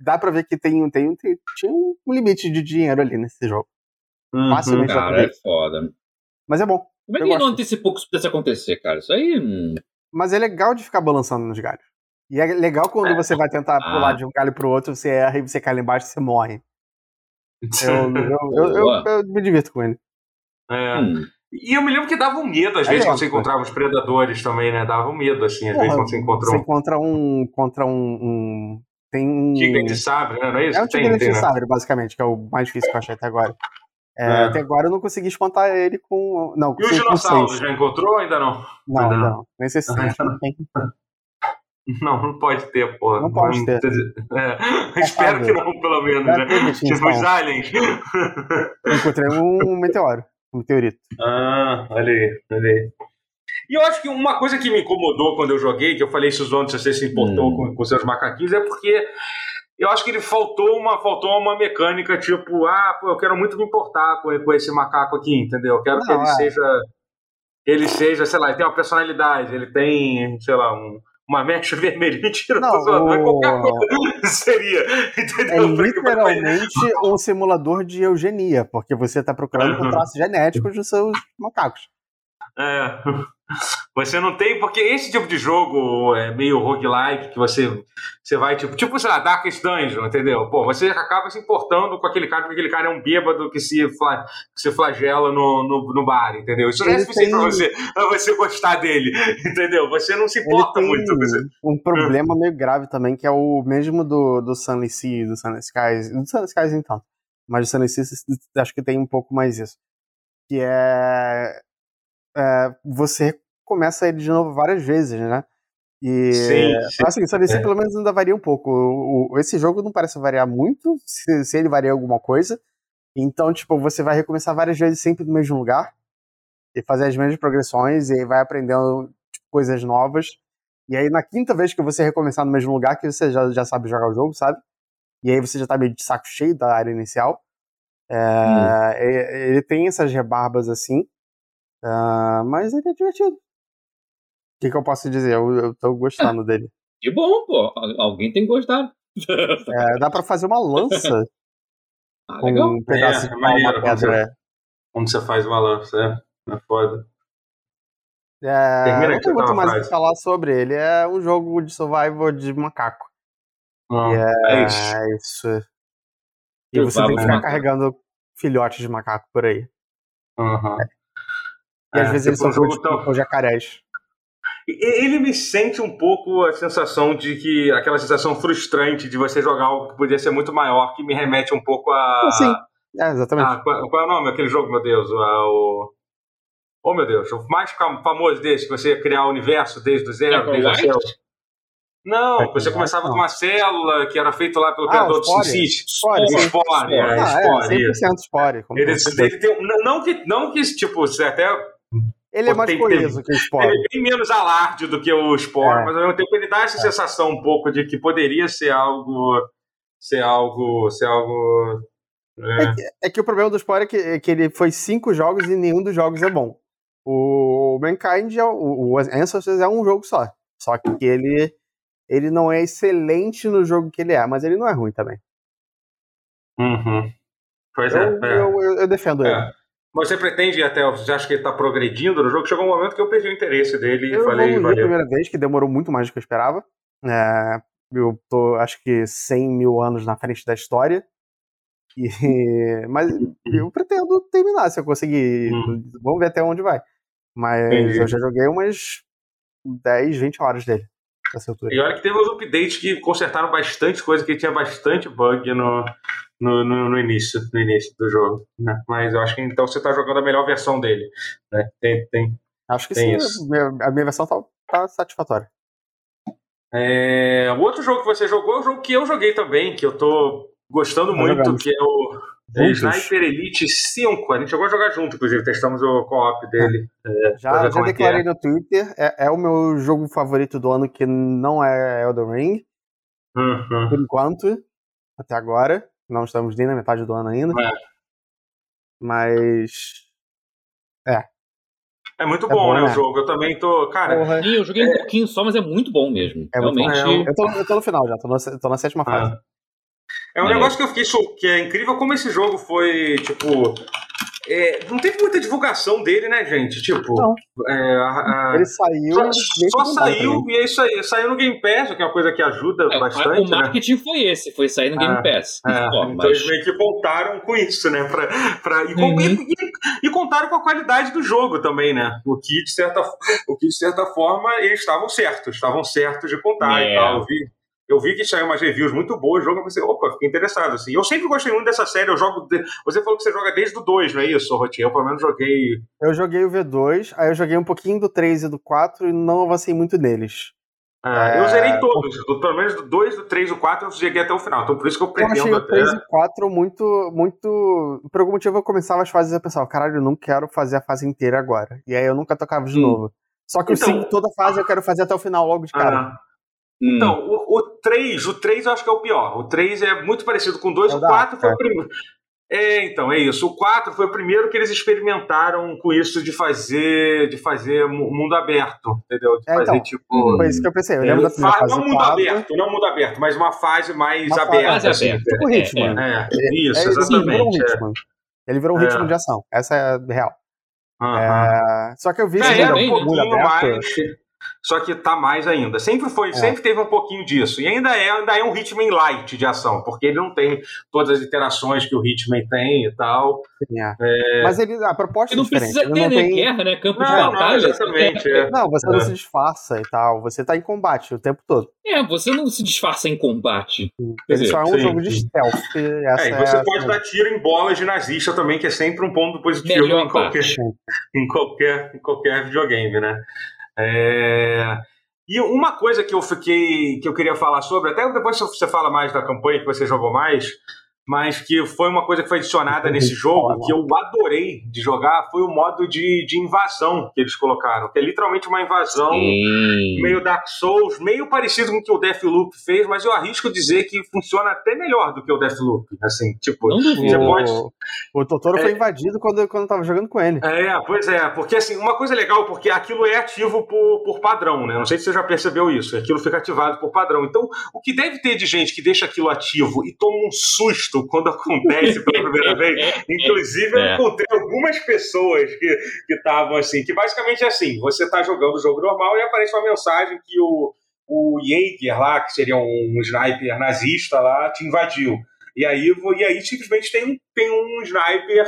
Dá pra ver que tinha um limite de dinheiro ali nesse jogo. Facilmente. Cara, é foda. Mas é bom. Como é que ele não antecipou que isso pudesse acontecer, cara? Isso aí... Mas é legal de ficar balançando nos galhos. E é legal quando você vai tentar pular de um galho pro outro, você erra e você cai lá embaixo e você morre. Eu me divirto com ele. E eu me lembro que dava um medo, às vezes, quando você encontrava os predadores também, né? Dava um medo, assim, às vezes, quando você encontrou um... Você encontra um... Tem um... Tigre de sabre, né? Não é isso? É um tigre de sabre, basicamente, que é o mais difícil que eu achei até agora. Até agora eu não consegui espantar ele com... Não, e os dinossauros, já encontrou ou ainda não? Não. Nem sei se não tem. Não pode ter, porra. Não pode ter. Espero que não, pelo menos, né? Tipo os aliens. Eu encontrei um meteoro, um meteorito. Olha aí. E eu acho que uma coisa que me incomodou quando eu joguei, que eu falei, Suzano, se você se importou com seus macaquinhos, é porque... Eu acho que ele faltou uma mecânica, tipo, eu quero muito me importar com esse macaco aqui, entendeu? Eu quero que ele seja, sei lá, ele tem uma personalidade, ele tem, sei lá, uma mecha vermelha, mentira, qualquer coisa seria, entendeu? É literalmente um simulador de eugenia, porque você está procurando por traços genéticos dos seus macacos. Você não tem, porque esse tipo de jogo é meio roguelike, que você vai, tipo, sei lá, Darkest Dungeon, entendeu? Pô, você acaba se importando com aquele cara, porque aquele cara é um bêbado que se flagela no bar, entendeu? Isso não é suficiente pra você gostar dele, entendeu? Você não se importa muito com isso. Um problema meio grave também, que é o mesmo do Sunless Sea, do Sunless Skies, então, mas o Sunless Sea acho que tem um pouco mais isso, que é você começa ele de novo várias vezes, né? E sim. Assim, só nesse pelo menos ainda varia um pouco. Esse jogo não parece variar muito, se ele varia alguma coisa. Então, tipo, você vai recomeçar várias vezes sempre no mesmo lugar e fazer as mesmas progressões e vai aprendendo, tipo, coisas novas. E aí na quinta vez que você recomeçar no mesmo lugar, que você já sabe jogar o jogo, sabe? e aí você já tá meio de saco cheio da área inicial. Ele tem essas rebarbas assim, mas ele é divertido. O que, que eu posso dizer? Eu tô gostando dele. Que bom, pô. Alguém tem que gostar. Dá pra fazer uma lança. Com legal. Um pedaço de maneiro, pedra. Como você faz uma lança, é foda. Não tem muito mais o que falar sobre ele. É um jogo de survival de macaco. É isso. E você tem que ficar carregando filhotes de macaco por aí. Uhum. E às vezes eles são jogos com jacarés. Ele me sente um pouco a sensação de que... Aquela sensação frustrante de você jogar algo que podia ser muito maior, que me remete um pouco a... Sim, exatamente. Qual é o nome daquele jogo, meu Deus? Oh, meu Deus, o mais famoso desse, que você criar o universo desde o zero, desde o céu. Não, você começava com uma célula que era feita lá pelo criador do SimCity. Spore. 100% Spore. Ele é mais coeso que o Spore. Ele tem menos alarde do que o Spore, mas ao mesmo tempo ele dá essa sensação um pouco de que poderia ser algo... É que o problema do Spore é que ele foi 5 jogos e nenhum dos jogos é bom. O Mankind, o Ancestors é um jogo só. Só que ele não é excelente no jogo que ele é, mas ele não é ruim também. Uhum. Eu defendo ele. Mas você pretende até... Você acha que ele tá progredindo no jogo? Chegou um momento que eu perdi o interesse dele e falei... Eu a primeira vez, que demorou muito mais do que eu esperava. Eu tô, acho que, 100 mil anos na frente da história. Mas eu pretendo terminar, se eu conseguir. Vamos ver até onde vai. Mas eu já joguei umas 10, 20 horas dele. E olha que teve uns updates que consertaram bastante coisa, que tinha bastante bug no início do jogo, né? Mas eu acho que então você tá jogando a melhor versão dele, né? Acho que tem sim, isso. A minha versão tá satisfatória. O outro jogo que você jogou é um jogo que eu joguei também, que eu tô gostando muito, jogamos. Que é o Sniper Elite 5. A gente chegou a jogar junto, inclusive, testamos o co-op dele. Já declarei no Twitter, é o meu jogo favorito do ano, que não é Elden Ring, por enquanto, até agora. Não estamos nem na metade do ano ainda. Mas... É muito bom, né, o jogo. Eu também tô... Cara... Sim, eu joguei um pouquinho só, mas é muito bom mesmo. Realmente... Eu tô no final já, tô na 7ª fase. É um negócio que eu fiquei que é incrível como esse jogo foi, tipo... não teve muita divulgação dele, né, gente? Tipo... Ele saiu... Só saiu, e é isso aí. Saiu no Game Pass, que é uma coisa que ajuda bastante, o marketing, né? Foi sair no Game Pass. Então eles meio que contaram com isso, né? E contaram com a qualidade do jogo também, né? O que, de certa forma, eles estavam certos de contar e tal, eu vi. Eu vi que saiu umas reviews muito boas do jogo, eu pensei, opa, fiquei interessado, assim. Eu sempre gostei muito dessa série, eu jogo... Você falou que você joga desde o 2, não é isso, Rotier? Eu, pelo menos, joguei... Eu joguei o V2, aí eu joguei um pouquinho do 3 e do 4 e não avancei muito neles. Eu zerei todos, pelo menos do 2, do 3 e do 4 eu cheguei até o final, então por isso que eu pretendo até... Eu achei o 3 e 4 muito... Por algum motivo eu começava as fases e eu pensava, caralho, eu não quero fazer a fase inteira agora. E aí eu nunca tocava de novo. Só que então... eu sigo toda a fase, eu quero fazer até o final logo de cara. Então, o 3 eu acho que é o pior. O 3 é muito parecido com o 2, o 4 foi o primeiro. Então, é isso. O 4 foi o primeiro que eles experimentaram com isso de fazer mundo aberto, entendeu? Foi isso que eu pensei. Eu lembro da primeira fase. Não mundo aberto, mas uma fase mais aberta. Assim, tipo Hitman. Isso, exatamente. Ele virou um Hitman. Ele virou um ritmo de ação. Essa é a real. Só que eu vi que era um pouquinho mais... Só que tá mais ainda. Sempre teve um pouquinho disso. E ainda é um Hitman light de ação, porque ele não tem todas as iterações que o Hitman tem e tal. Mas ele, a proposta é diferente. Ele não precisa ter guerra, né? Campo de batalha. Não, exatamente. Não, você não se disfarça e tal. Você tá em combate o tempo todo. Você não se disfarça em combate. Ele só é um jogo de stealth. E você pode dar tiro em bolas de nazista também, que é sempre um ponto positivo em qualquer videogame, né? E uma coisa que eu queria falar sobre, até depois você fala mais da campanha que você jogou mais, mas que foi uma coisa que foi adicionada nesse jogo, que eu adorei de jogar, foi o modo de invasão que eles colocaram, que é literalmente uma invasão meio Dark Souls, meio parecido com o que o Deathloop fez, mas eu arrisco dizer que funciona até melhor do que o Deathloop, assim, tipo, você pode... O Totoro foi invadido quando eu tava jogando com ele. É, pois é, porque assim, uma coisa legal, porque aquilo é ativo por padrão, né, não sei se você já percebeu isso, aquilo fica ativado por padrão, então o que deve ter de gente que deixa aquilo ativo e toma um susto quando acontece pela primeira vez. Inclusive, eu encontrei algumas pessoas que estavam assim, que basicamente é assim, você tá jogando o jogo normal e aparece uma mensagem que o Jäger lá, que seria um sniper nazista lá, te invadiu. E aí simplesmente tem um sniper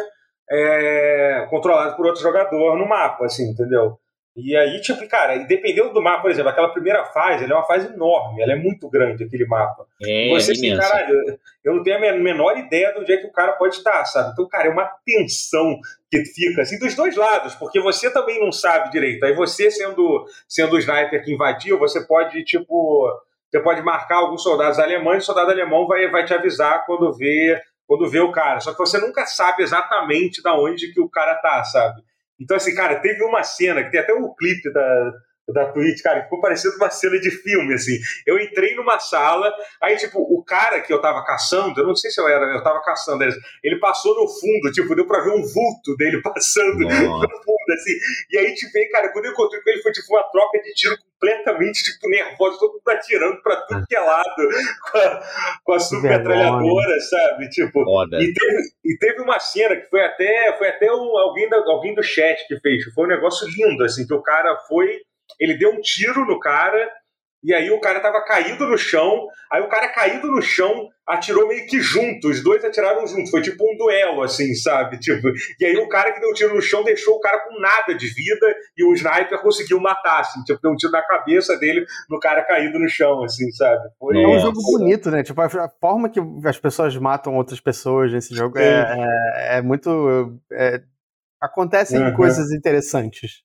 controlado por outro jogador no mapa, assim, entendeu? E aí, tipo, cara, dependendo do mapa, por exemplo, aquela primeira fase, ela é uma fase enorme, ela é muito grande, aquele mapa. Você assim, caralho, eu não tenho a menor ideia de onde é que o cara pode estar, sabe? Então, cara, é uma tensão que fica, assim, dos dois lados, porque você também não sabe direito. Aí você, sendo o sniper que invadiu, você pode, tipo, você pode marcar alguns soldados alemães, o soldado alemão vai te avisar quando vê o cara. Só que você nunca sabe exatamente de onde que o cara tá, sabe? Então, assim, cara, teve uma cena, que tem até um clipe da Twitch, cara, ficou parecendo uma cena de filme, assim. Eu entrei numa sala, aí, tipo, o cara que eu tava caçando, eu não sei se eu tava caçando, ele passou no fundo, tipo, deu pra ver um vulto dele passando no fundo, assim. E aí, tipo, aí, cara, quando eu encontrei com ele, foi, tipo, uma troca de tiro completamente, tipo, nervosa, todo mundo atirando pra tudo que é lado, com a submetralhadora, sabe? Tipo, e teve uma cena que foi até alguém do chat que fez, foi um negócio lindo, assim, que o cara foi, ele deu um tiro no cara, e aí o cara tava caído no chão, aí o cara caído no chão atirou meio que junto, os dois atiraram juntos, foi tipo um duelo, assim, sabe? Tipo, e aí o cara que deu o tiro no chão deixou o cara com nada de vida e o sniper conseguiu matar, assim, tipo, deu um tiro na cabeça dele no cara caído no chão, assim, sabe? Foi um jogo bonito, né? Tipo, a forma que as pessoas matam outras pessoas nesse jogo é muito... acontecem coisas interessantes.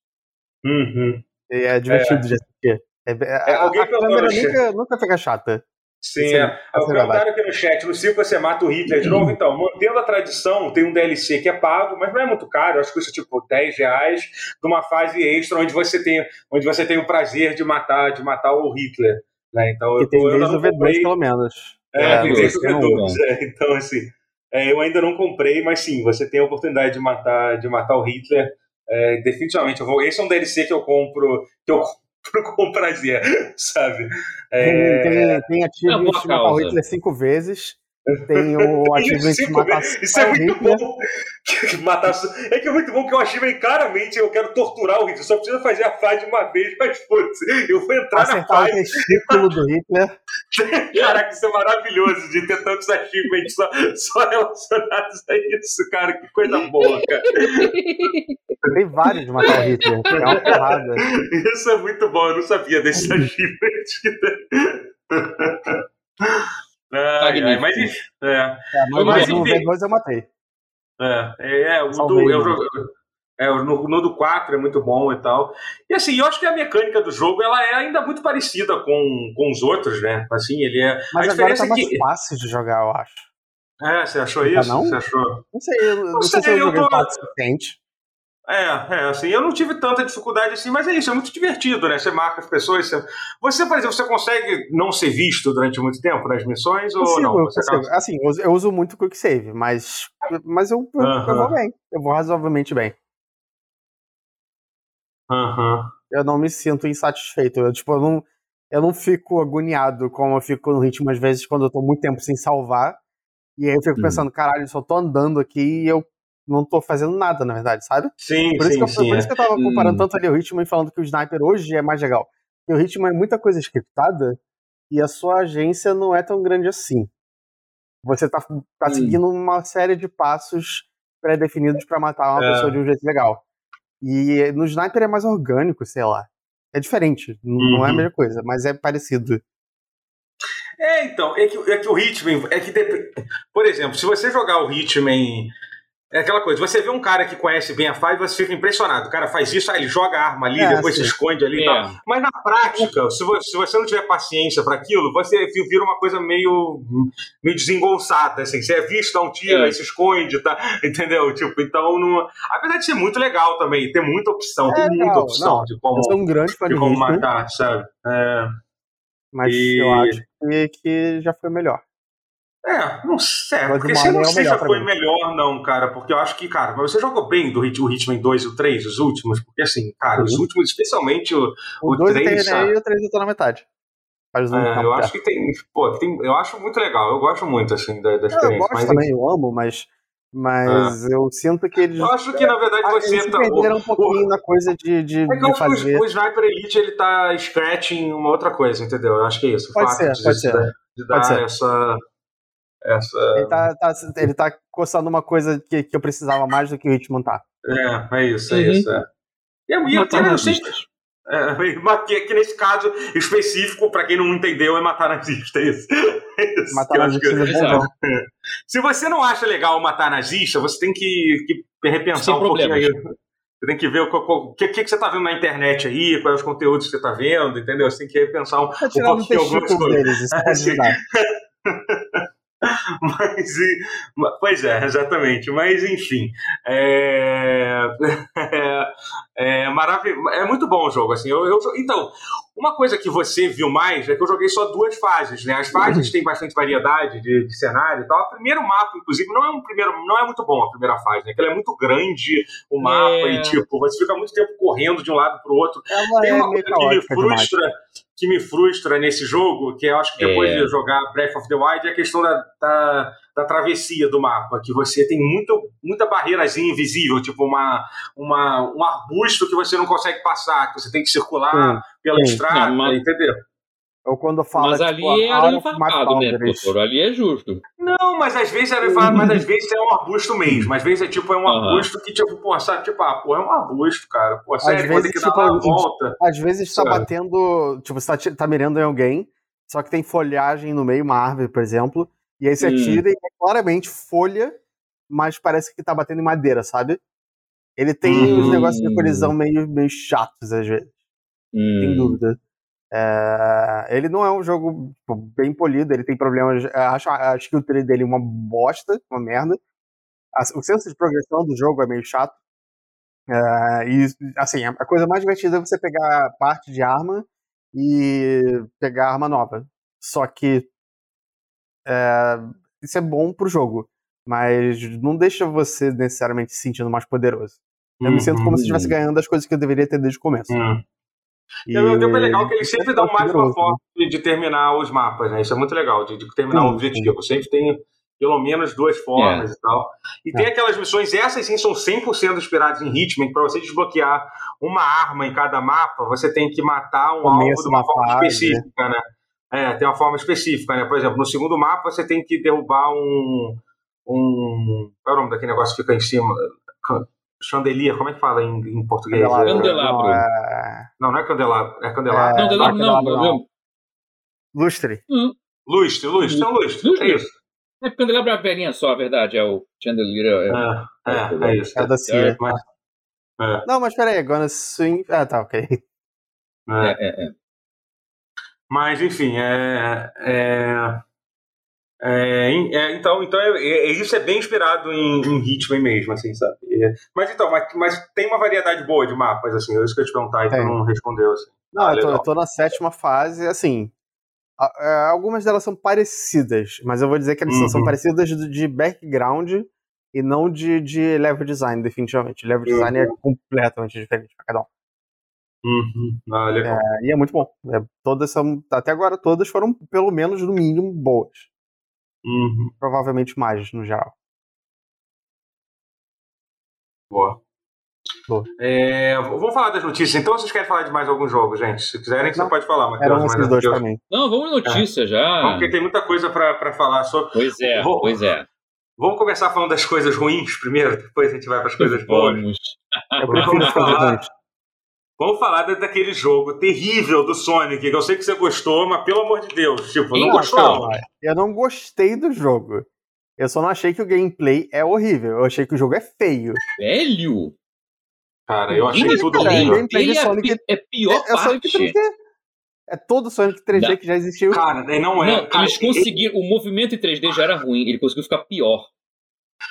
E é divertido de assistir. A câmera nunca fica chata. Sim, perguntaram aqui no chat, no 5 você mata o Hitler de novo, então, mantendo a tradição, tem um DLC que é pago, mas não é muito caro, acho que custa tipo R$10, numa fase extra onde você tem o prazer de matar o Hitler, né? Então, que tem desde o V2, pelo menos. Tem desde o V2, então assim, eu ainda não comprei, mas sim, você tem a oportunidade de matar o Hitler. Definitivamente, esse é um DLC que eu compro com prazer, sabe? Tem ativo de matar o Hitler 5 vezes, tem o ativo de matar isso é muito Hitler. Bom é que é muito bom que eu achei claramente, eu quero torturar o Hitler, só precisa fazer a fase uma vez, mas foda-se, eu vou entrar acertar na fase. Acertar o testículo do Hitler. Caraca, isso é maravilhoso de ter tantos achievements só relacionados a isso, cara, que coisa boa, cara. Tem vários de matar o Hitler, é uma porrada. Isso é muito bom, eu não sabia desses achievements. Mas enfim. V2 eu matei. No do 4 é muito bom e tal. E assim, eu acho que a mecânica do jogo ela é ainda muito parecida com os outros, né? Assim, ele é. Mas a diferença agora tá mais fácil de jogar, eu acho. Você achou isso? Não? Você achou? Não sei, eu não sei se eu joguei suficiente. Assim, eu não tive tanta dificuldade assim, mas é isso, é muito divertido, né? Você marca as pessoas, você, por exemplo, você consegue não ser visto durante muito tempo nas missões ou não? Assim, eu uso muito Quick Save, mas eu vou bem, eu vou razoavelmente bem. Eu não me sinto insatisfeito, eu não fico agoniado como eu fico no ritmo às vezes quando eu tô muito tempo sem salvar, e aí eu fico pensando, caralho, eu só tô andando aqui e eu não tô fazendo nada, na verdade, sabe? Por isso que eu tava comparando tanto ali o ritmo e falando que o Sniper hoje é mais legal. Porque o ritmo é muita coisa scriptada e a sua agência não é tão grande assim. Você tá seguindo uma série de passos pré-definidos pra matar uma pessoa de um jeito legal. E no Sniper é mais orgânico, sei lá. É diferente, não é a mesma coisa, mas é parecido. Então, é que o Hitman... Por exemplo, se você jogar o Hitman... É aquela coisa, você vê um cara que conhece bem a fase, você fica impressionado. O cara faz isso, aí ele joga a arma ali, depois se esconde ali e tal. Mas na prática, se você não tiver paciência para aquilo, você vira uma coisa meio desengonçada, assim. Você é visto, dá um tiro, aí se esconde, tá? Entendeu? Tipo, então, não... apesar de ser muito legal também, ter muita opção, de como, matar, sabe? É. Mas eu acho que já foi melhor. É, não sei, porque você não sei se foi melhor não, cara, porque eu acho que, cara, mas você jogou bem o Hitman 2 e o 3, os últimos, porque assim, cara, os últimos, especialmente o 2 3, eu terminei, e o 3 eu tô na metade. Eu acho que tem, eu acho muito legal, eu gosto muito, assim, da experiência. Eu gosto também, eu amo, mas eu sinto que eles... Eu acho que, na verdade, você tá... perderam um pouquinho na coisa de fazer... O Sniper Elite, ele tá scratching uma outra coisa, entendeu? Eu acho que é isso. Pode ser, pode ser. De dar essa... Ele tá coçando uma coisa que eu precisava mais do que o Hitman tá. É isso. E eu tenho que nesse caso específico, pra quem não entendeu, é matar nazista. É isso. Matar nazista é bom. Se você não acha legal matar nazista, você tem que repensar pouquinho aí. Você tem que ver o que você tá vendo na internet aí, quais os conteúdos que você tá vendo, entendeu? Você tem que repensar um pouquinho algumas coisas. Pois é, exatamente. Mas enfim, é maravilhoso. É muito bom o jogo, assim. Então, uma coisa que você viu mais é que eu joguei só 2 fases, né? As fases têm bastante variedade de cenário e tal. O primeiro mapa, inclusive, não é muito bom a primeira fase, né? Porque ela é muito grande, o mapa, e tipo, você fica muito tempo correndo de um lado pro outro. Tem uma coisa que me frustra. Demais. Que me frustra nesse jogo, que eu acho que depois de jogar Breath of the Wild, é a questão da travessia do mapa, que você tem muita barreirazinha invisível, tipo um arbusto que você não consegue passar, que você tem que circular pela estrada, entendeu? Ou quando fala, mas ali é aranfarcado, né, doutor? Ali é justo. Não, mas às vezes é um arbusto mesmo. Às vezes é tipo, um arbusto que, tipo, pô, sabe, tipo, é um arbusto, cara. Pô, sério, vou ter que dar uma volta. Às vezes tá batendo, tipo, você tá mirando em alguém, só que tem folhagem no meio, uma árvore, por exemplo, e aí você atira e é claramente folha, mas parece que tá batendo em madeira, sabe? Ele tem uns negócios de colisão meio chatos, às vezes. Sem dúvida. Ele não é um jogo, tipo, bem polido, ele tem problemas. Acho que o trailer dele é uma bosta, uma merda. O senso de progressão do jogo é meio chato. E assim, a coisa mais divertida é você pegar parte de arma e pegar arma nova. Só que isso é bom pro jogo, mas não deixa você necessariamente se sentindo mais poderoso. Eu me sinto como se estivesse ganhando as coisas que eu deveria ter desde o começo. E ao mesmo tempo é legal que eles sempre dão mais uma forma de terminar os mapas, né? Isso é muito legal, de terminar o objetivo. Sempre tem pelo menos 2 formas e tal. E tem aquelas missões, essas sim são 100% inspiradas em Hitman, para você desbloquear uma arma em cada mapa, você tem que matar um alvo de uma forma específica, né? Tem uma forma específica, né? Por exemplo, no segundo mapa você tem que derrubar um... Qual é o nome daquele negócio que fica em cima? Chandelier, como é que fala em português? Candelabro. Não é candelabro. É candelabro. Candelabro não. Lustre. Lustre. É isso. É porque candelabro é a velhinha só, a verdade. É o chandelier. É isso. É da CIA. Não, mas peraí. Agora sim. Tá, ok. Mas, enfim, isso é bem inspirado em Hitman mesmo, assim, sabe? Mas tem uma variedade boa de mapas, assim, é isso que eu te perguntar, então não respondeu, assim. Não, eu tô na 7ª fase, assim, algumas delas são parecidas, mas eu vou dizer que elas são parecidas de background e não de level design, definitivamente. Level design é completamente diferente pra cada um. Legal. E é muito bom. Todas são, até agora todas foram, pelo menos, no mínimo, boas. Provavelmente mais, no geral. Boa. Vamos falar das notícias, então, vocês querem falar de mais alguns jogos, gente? Se quiserem, você pode falar, Matheus. Não, vamos em notícia já. Porque tem muita coisa pra falar sobre. Pois é. Vamos começar falando das coisas ruins primeiro, depois a gente vai para as coisas boas. Vamos falar daquele jogo terrível do Sonic, que eu sei que você gostou, mas pelo amor de Deus, tipo, não gostou. Eu não gostei do jogo. Eu só não achei que o gameplay é horrível. Eu achei que o jogo é feio. Velho? Cara, eu achei tudo horrível. O gameplay de Sonic é pior parte. É todo o Sonic 3D não. que já existiu. Cara, não é. Não, cara, eles conseguiram... O movimento em 3D já era ruim. Ele conseguiu ficar pior.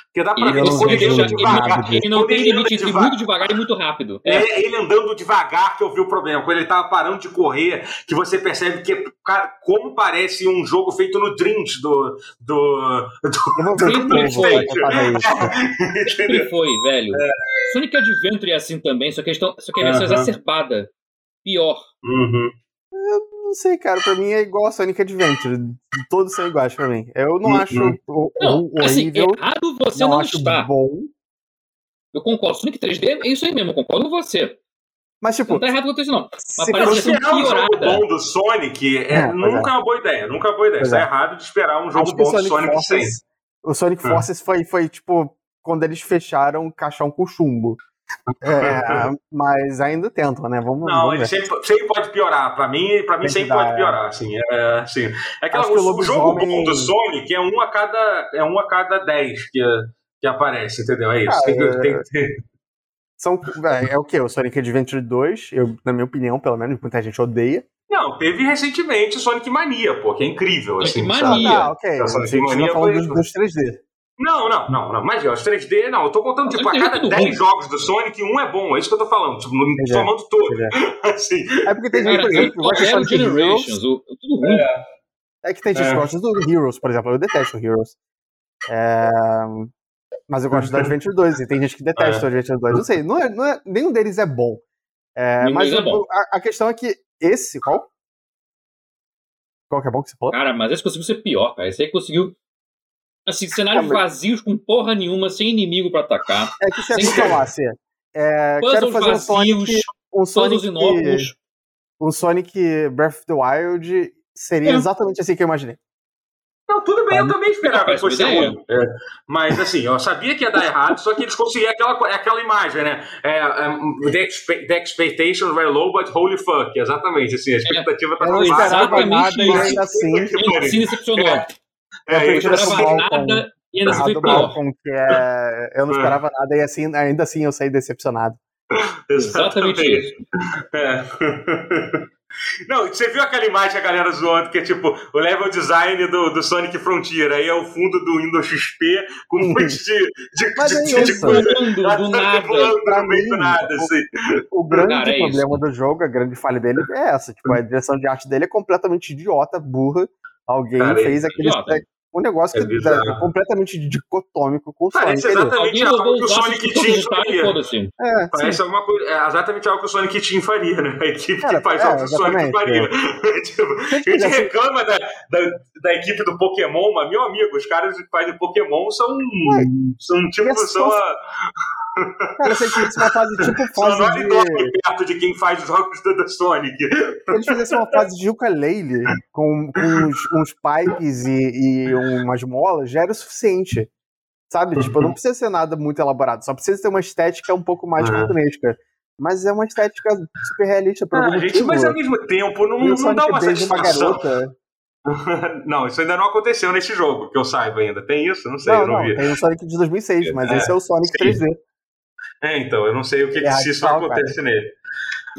Porque dá pra ele ver ele não tem limite entre muito devagar e muito rápido. É ele andando devagar que eu vi o problema. Quando ele tava parando de correr, que você percebe que, cara, como parece um jogo feito no Dreams do Sempre foi, velho. Sonic Adventure é assim também, só que é a versão exacerbada. Pior. Eu não sei, cara. Pra mim é igual a Sonic Adventure. Todos são iguais pra mim. Eu não acho horrível. Assim, errado você não está. Bom. Eu concordo. Sonic 3D é isso aí mesmo. Eu concordo com você. Mas, tipo... Não tá errado com isso, não. Mas parece que é um jogo bom do Sonic nunca é uma boa ideia. Nunca é uma boa ideia. Tá errado de esperar um jogo bom do Sonic sem. O Sonic Forces foi, tipo, quando eles fecharam o caixão com chumbo. Mas ainda tentam, né? Vamos ele sempre pode piorar. Pra mim sempre pode piorar. Assim, o jogo bom do Sonic é um a cada 10 que aparece, entendeu? É isso. É o que? O Sonic Adventure 2, na minha opinião, pelo menos, muita gente odeia. Não, teve recentemente o Sonic Mania, pô, que é incrível. Assim, Sonic Mania. Ah, ok. A gente Mania não falando dos 3D. Não. Mas os 3D, não. Eu tô contando, tipo, a cada 10 jogos do Sonic, um é bom. É isso que eu tô falando. Tipo, somando todo. Assim. É porque tem gente, por exemplo, que gosta de Sonic Generations. Tudo ruim. É que tem gente que gosta do Heroes, por exemplo. Eu detesto o Heroes. Mas eu gosto do Adventure 2. E tem gente que detesta o Adventure 2. Não sei. Não é, nenhum deles é bom. Mas é bom. A questão é que esse... Qual que é bom que você falou? Cara, mas esse conseguiu ser pior, cara. Esse aí conseguiu... Assim, cenários vazios com porra nenhuma, sem inimigo pra atacar. É que se falasse. Quero fazer vazios, um Sonic inóculos. Um Sonic Breath of the Wild seria exatamente assim que eu imaginei. Não, tudo bem, eu também esperava que fosse ruim. Mas assim, eu sabia que ia dar errado, só que eles conseguiam aquela imagem, né? The expectations were low, but holy fuck. Exatamente, assim, a expectativa tá tão baixa. Exatamente, mas assim. Se decepcionou. Eu não esperava nada e ainda assim foi pior. Eu não esperava nada e assim, ainda assim eu saí decepcionado. Exatamente isso. Não, você viu aquela imagem a galera zoando que é tipo o level design do Sonic Frontier, aí é o fundo do Windows XP com um monte de coisa do nada, assim. O grande problema do jogo, a grande falha dele é essa, tipo, a direção de arte dele é completamente idiota, burra. Alguém fez aquele um negócio que é completamente dicotômico com o Sonic. Parece exatamente algo que o Sonic Team faria. Parece alguma coisa, exatamente algo que o Sonic Team faria, né? A equipe que faz algo que o Sonic faria. Tipo, a gente reclama da equipe do Pokémon, mas, meu amigo, os caras que fazem Pokémon são tipo... Cara, se eles fizessem uma fase tipo fase de... perto de quem faz os jogos do Sonic. Se eles fizessem uma fase de ukulele com uns pipes e umas molas, já era o suficiente. Sabe? Tipo, não precisa ser nada muito elaborado. Só precisa ter uma estética um pouco mais cartunesca. Mas é uma estética super realista pra algum motivo. Mas ao mesmo tempo não dá uma satisfação. Não, isso ainda não aconteceu nesse jogo, que eu saiba ainda. Tem isso? Não sei, eu não vi. Tem o Sonic de 2006, mas esse é o Sonic 3D. Então, eu não sei o que se isso acontece nele.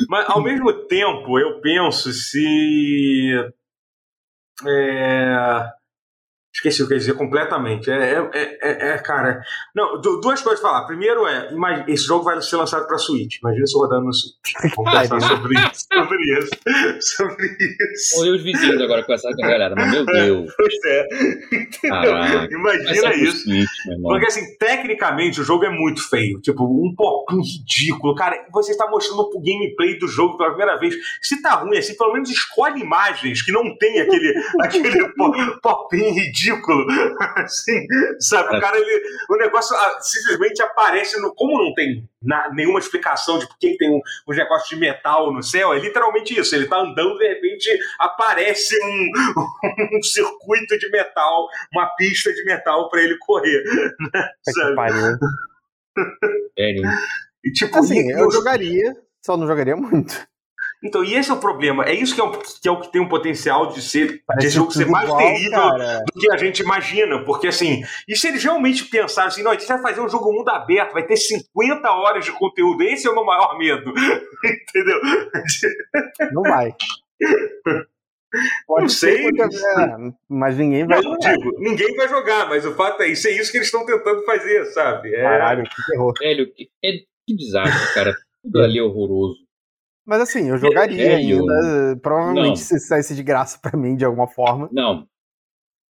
Mas, ao mesmo tempo, eu penso se... Esqueci o que eu ia dizer completamente. Cara... Não, duas coisas pra falar. Primeiro esse jogo vai ser lançado pra Switch. Imagina se rodando no Switch. Vamos pensar sobre isso. Olhei os vizinhos agora com essa galera. Mas, meu Deus. Pois é. Caraca, imagina isso. Porque, assim, tecnicamente, o jogo é muito feio. Tipo, um pouquinho ridículo. Cara, você está mostrando o gameplay do jogo pela primeira vez. Se tá ruim, assim, pelo menos escolhe imagens que não tem aquele popinho ridículo. Assim, sabe? O cara, o negócio simplesmente aparece no... Como não tem nenhuma explicação de por que tem um negócio de metal no céu, é literalmente isso. Ele tá andando, de repente aparece um circuito de metal, uma pista de metal pra ele correr. Né? Sabe? E, tipo, assim, eu jogaria, só não jogaria muito. Então, e esse é o problema. É isso que é o que tem um potencial de ser, jogo ser mais terrível, cara, do que a gente imagina. Porque, assim, e se eles realmente pensaram assim, não, a gente vai fazer um jogo mundo aberto, vai ter 50 horas de conteúdo, esse é o meu maior medo. Entendeu? Não vai. Pode não sei. Mas ninguém vai jogar. Digo, ninguém vai jogar, mas o fato é isso. É isso que eles estão tentando fazer, sabe? É... Caralho, que terror. Velho, que desastre, cara. Tudo ali é horroroso. Mas assim, eu jogaria ainda. Provavelmente não. Se saísse de graça pra mim de alguma forma. Não.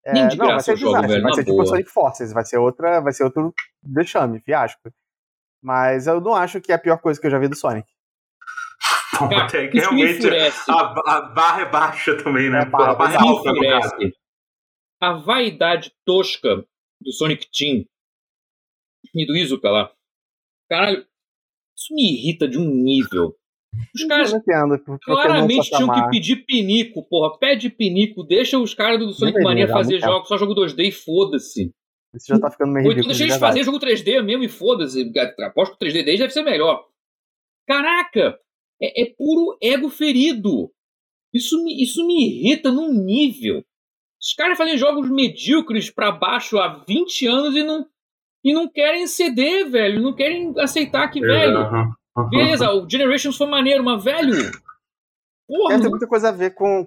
É, nem de não, graça vai ser eu jogo, velho. Vai ser tipo Sonic Forces, vai ser outro deixame, fiasco. Mas eu não acho que é a pior coisa que eu já vi do Sonic. Pô, cara, é que realmente a barra é baixa também, né? A barra é alta. A vaidade tosca do Sonic Team e do Izuka lá. Caralho, isso me irrita de um nível. Os caras claramente tinham que pedir pinico, porra. Pede pinico, deixa os caras do Sonic Mania fazer jogos, só jogo 2D e foda-se. Isso já tá ficando meio ridículo. Deixa eles fazerem jogo 3D mesmo e foda-se. Aposto que o 3D deles deve ser melhor. Caraca, é puro ego ferido. Isso me irrita num nível. Os caras fazem jogos medíocres pra baixo há 20 anos e não querem ceder, velho. Não querem aceitar que, velho... Beleza, o Generations foi maneiro, mas velho... Porra, tem muita coisa a ver com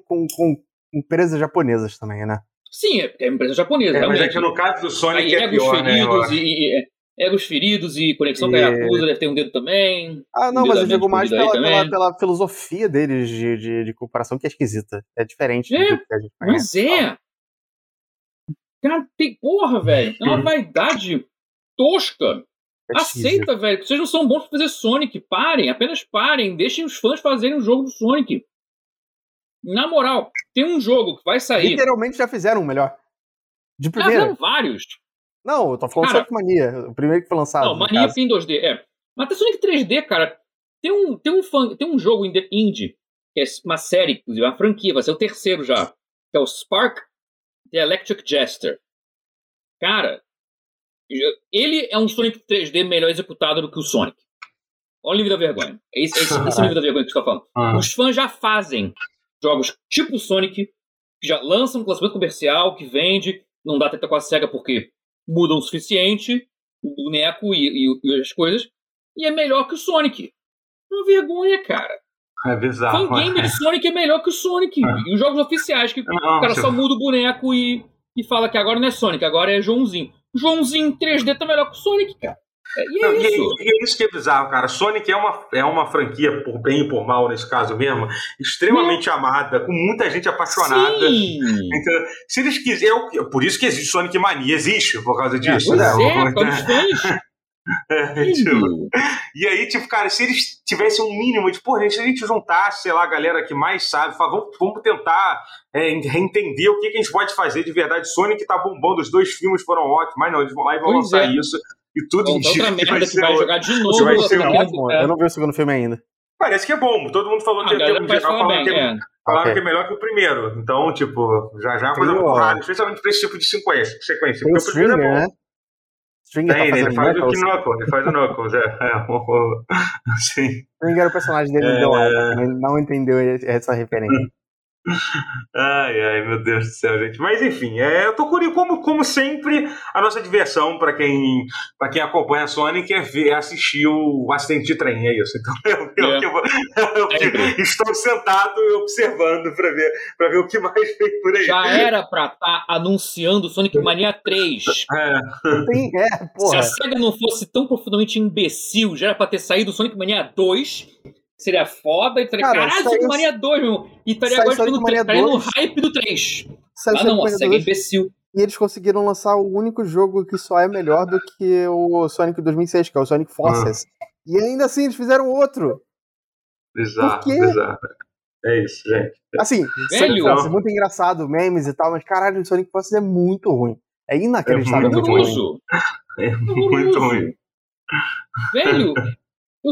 empresas japonesas também, né? Sim, é empresa japonesa. Mas é que no caso do Sonic é pior, né? Egos feridos e conexão com a Yakuza deve ter um dedo também. Ah, não, mas eu digo mais pela filosofia deles de cooperação, que é esquisita. É diferente do que a gente conhece. Mas é! Cara, tem porra, velho. É uma vaidade tosca. É aceita, velho, que vocês não são bons pra fazer Sonic, parem, apenas parem, deixem os fãs fazerem um jogo do Sonic. Na moral, tem um jogo que vai sair... Literalmente já fizeram um melhor. De primeira. Já fizeram vários. Não, eu tô falando Sonic Mania, o primeiro que foi lançado. Não, Mania tem 2D, Mas até Sonic 3D, cara, tem um jogo indie, que é uma série, inclusive, uma franquia, vai ser o terceiro já, que é o Spark The Electric Jester. Cara... Ele é um Sonic 3D melhor executado do que o Sonic. Olha o nível da vergonha. Esse nível da vergonha que você está falando. Os fãs já fazem jogos tipo Sonic, que já lançam um lançamento comercial, que vende, não dá treta com a SEGA porque mudam o suficiente, o boneco e as coisas, e é melhor que o Sonic. Uma vergonha, cara. É bizarro. Fangame de Sonic é melhor que o Sonic. E os jogos oficiais, que o cara só muda o boneco e fala que agora não é Sonic, agora é Joãozinho 3D tá melhor que o Sonic, cara. E é isso que é bizarro, cara. Sonic é uma franquia, por bem e por mal, nesse caso mesmo, extremamente amada, com muita gente apaixonada. Sim. Então, se eles quiserem... Por isso que existe Sonic Mania, existe, por causa disso. E aí, tipo, cara, se eles tivessem um mínimo de... Porra, se a gente juntasse, sei lá, a galera que mais sabe, fala, vamos tentar... entender o que a gente pode fazer de verdade. Sonic tá bombando, os dois filmes foram ótimos, mas não, eles vão lá e vão lançar isso e tudo indica que vai jogar de novo. Vai ser bom. Eu não vi o segundo filme ainda. Parece que é bom, todo mundo falou que é melhor que o primeiro. Então, tipo, já é uma coisa muito rara, especialmente pra esse tipo de sequência. Porque o primeiro é bom. Ele faz o Knuckles, Sim. Eu engano o personagem dele ele não entendeu essa referência. Ai, meu Deus do céu, gente. Mas enfim, eu tô curioso, como sempre, a nossa diversão pra quem acompanha a Sonic é assistir o acidente de trem, é isso. Então estou sentado observando pra ver o que mais vem por aí. Já era pra estar anunciando Sonic Mania 3. Se a SEGA não fosse tão profundamente imbecil, já era pra ter saído Sonic Mania 2. Seria foda e estaria... Caralho, Sonic Mania 2, meu irmão. E estaria agora no hype do 3. Ah, não, a SEGA é imbecil. E eles conseguiram lançar o único jogo que só é melhor do que o Sonic 2006, que é o Sonic Forces. E ainda assim, eles fizeram outro. Bizarro. É isso, gente. Assim, Sonic Forces é muito engraçado, memes e tal, mas caralho, o Sonic Forces é muito ruim. É inacreditável. É muito ruim. É muito ruim. Velho...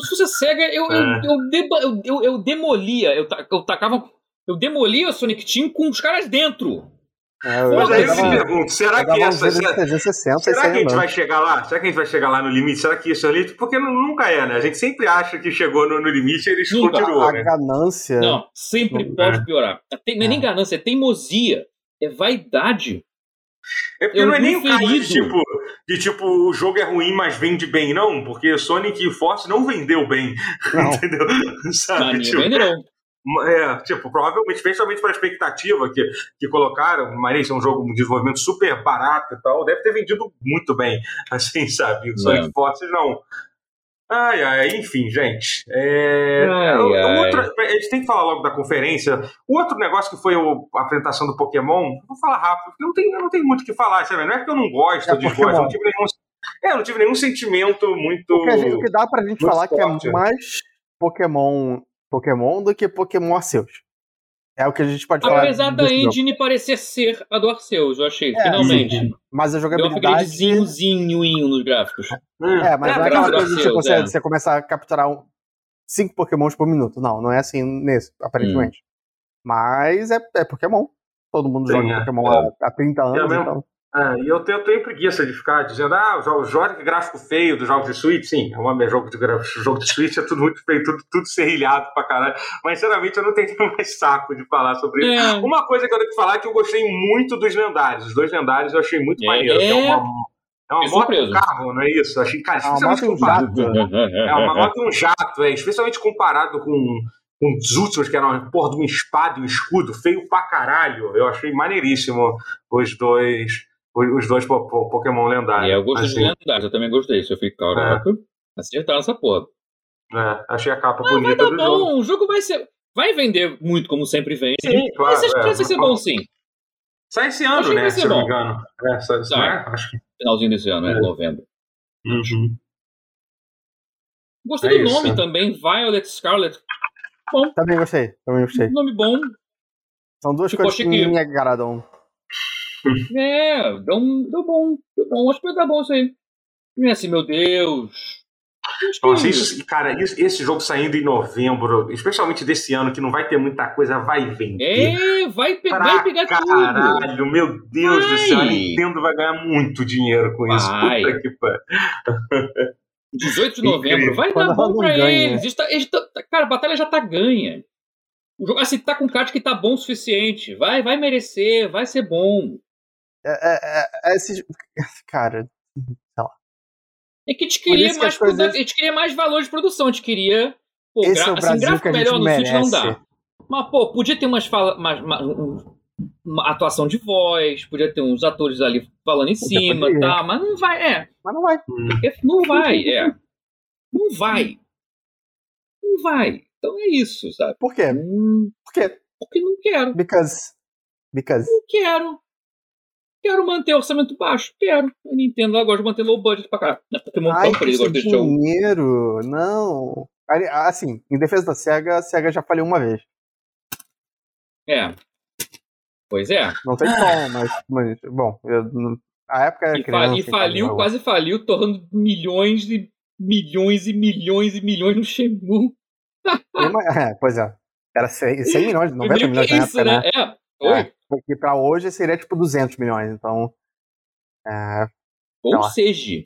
Se fosse a SEGA, eu demolia. Eu tacava. Eu demolia a Sonic Team com os caras dentro. Mas aí eu me pergunto, será que essa... Será que a gente vai chegar lá? Será que a gente vai chegar lá no limite? Será que isso é o limite? Porque nunca é, né? A gente sempre acha que chegou no limite e eles continuam. A ganância... Não, sempre pode piorar. Não é nem ganância, é teimosia. É vaidade. É porque não é nem um caso de tipo, o jogo é ruim, mas vende bem. Não, porque Sonic Force não vendeu bem. Não. Entendeu? Sabe, tipo... Venderão. É, tipo, provavelmente, principalmente para a expectativa que colocaram, mas é um jogo de desenvolvimento super barato e tal, deve ter vendido muito bem, assim, sabe? O Sonic Forces não. Enfim, gente. A gente tem que falar logo da conferência. O outro negócio que foi a apresentação do Pokémon, vou falar rápido, porque não tem muito o que falar, sabe? Não é porque eu não gosto de Pokémon, eu não tive nenhum sentimento muito. O que dá pra gente falar forte, que é mais Pokémon do que Pokémon Arceus. É o que a gente pode falar. Apesar da engine parecer ser a do Arceus, eu achei, finalmente. Sim. Mas a jogabilidade... Deu um upgradezinho nos gráficos. Mas não é aquela coisa que você começa a capturar 5 Pokémons por minuto. Não é assim nesse, aparentemente. Mas é Pokémon. Todo mundo joga Pokémon há 30 anos. Então. E eu tenho preguiça de ficar dizendo, o gráfico feio dos jogos de Switch, sim, é um jogo de Switch, é tudo muito feio, tudo serrilhado pra caralho, mas sinceramente eu não tenho mais saco de falar sobre isso. Uma coisa que eu tenho que falar é que eu gostei muito dos lendários, os dois lendários eu achei muito maneiro, é uma moto e um carro, não é isso? Eu achei, cara, especialmente comparado. É uma moto e um jato, especialmente comparado com os últimos, que era uma porra de uma espada e um escudo, feio pra caralho, eu achei maneiríssimo os dois Pokémon lendários. Eu gostei dos lendários, eu também gostei. Se eu ficar caraca, acertaram essa porra. Achei a capa bonita do jogo. O jogo vai ser... Vai vender muito, como sempre vende. Sim, claro. Mas acho que vai ser bom, sim. Sai esse ano, né? Se eu não me engano. Acho que finalzinho desse ano, novembro. Uhum. Gostei do nome também, Violet Scarlet. Bom. Também gostei. Nome bom. São duas coisas que me agradam. Deu bom, acho que vai dar bom isso aí. Assim, meu Deus. Nossa, esse jogo saindo em novembro, especialmente desse ano, que não vai ter muita coisa, vai vender. Vai pegar caralho, tudo. Caralho, meu Deus do céu, a Nintendo vai ganhar muito dinheiro com isso. Puta que pariu. 18 de novembro, vai dar bom pra eles. Cara, a batalha já tá ganha. O jogo, assim, tá com card que tá bom o suficiente. Vai merecer, vai ser bom. Esse... Cara, sei lá. É que a gente queria mais valor de produção. A gente queria... Pô, esse é o Brasil gráfico que a gente melhor merece. No Switch não dá. Mas, pô, podia ter uma atuação de voz, podia ter uns atores ali falando em cima e tal, mas não vai, Mas não vai. Não vai. Então é isso, sabe? Por quê? Porque não quero. Because. Não quero. Quero manter o orçamento baixo. Quero. A Nintendo agora gosta de manter low budget pra caralho. Pokémon Company, de dinheiro. Não. Assim, em defesa da SEGA, a SEGA já falhou uma vez. Pois é. Não tem como, mas bom, a época era criança. Quase faliu, torrando milhões e milhões e milhões e milhões no Shenmue. Pois é. Era 100 milhões, 90 milhões na época, né? Porque pra hoje seria tipo 200 milhões, então... Ou seja,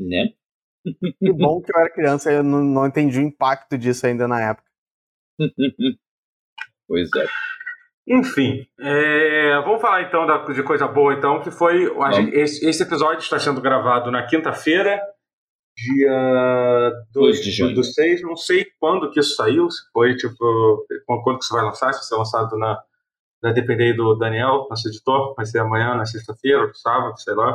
né? Que bom que eu era criança e eu não entendi o impacto disso ainda na época. Pois é. Enfim, vamos falar então de coisa boa, então, que foi... Esse episódio está sendo gravado na quinta-feira, dia 2 do 6, não sei quando que isso saiu, se foi tipo, quando que isso vai lançar, se vai ser lançado vai depender do Daniel, nosso editor, vai ser amanhã, na sexta-feira, ou sábado, sei lá.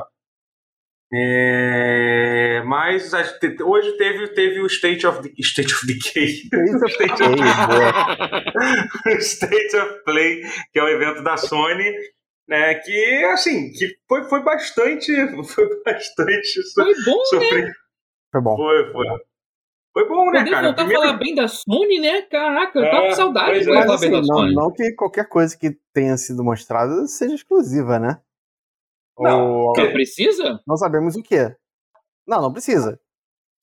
Mas hoje teve o State of Play, que é o evento da Sony. Né, que assim, que foi bastante. Foi bom, né? Foi bom. Foi bom, né, cara? Poder voltar a falar bem da Sony, né? Caraca, eu tava com saudade de falar assim, bem da Sony. Não que qualquer coisa que tenha sido mostrada seja exclusiva, né? Não. Não precisa? Não sabemos o que. Não precisa.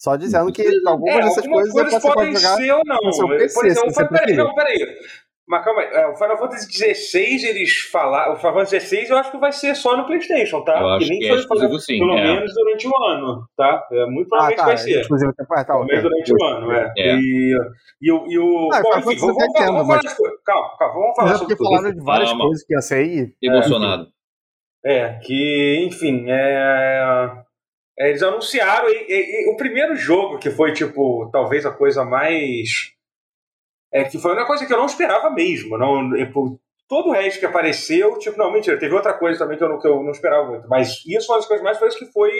Só dizendo que algumas dessas coisas podem ser ou não. Peraí. Mas calma aí, o Final Fantasy XVI eles falaram. O Final Fantasy XVI eu acho que vai ser só no PlayStation, tá? Eu acho que nem que é exclusivo, sim. Pelo menos durante o ano, tá? Muito provavelmente vai ser. Exclusivo, pelo menos durante o ano, é. E o. Vamos falar de coisa. Calma, vamos falar sobre tudo. Falaram de várias coisas que ia sair. Emocionado. Eles anunciaram. E o primeiro jogo que foi, tipo, talvez a coisa mais. Que foi uma coisa que eu não esperava mesmo. Todo o resto que apareceu... Mentira. Teve outra coisa também que eu não esperava muito. Mas isso foi uma das coisas mais fáceis, que foi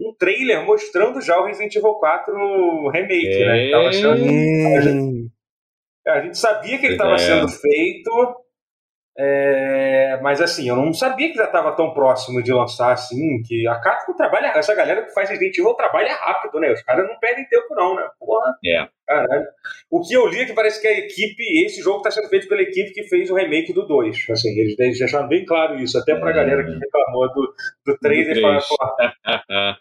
um trailer mostrando já o Resident Evil 4 Remake, né? Tava sendo... A gente sabia que ele estava sendo feito. Mas assim, eu não sabia que já estava tão próximo de lançar assim. Que a Capcom trabalha... Essa galera que faz Resident Evil trabalha rápido, né? Os caras não perdem tempo não, né? Porra... Caralho. O que eu li é que parece que a equipe, esse jogo está sendo feito pela equipe que fez o remake do 2. Assim, eles deixaram bem claro isso, até pra galera que reclamou do 3 e falaram.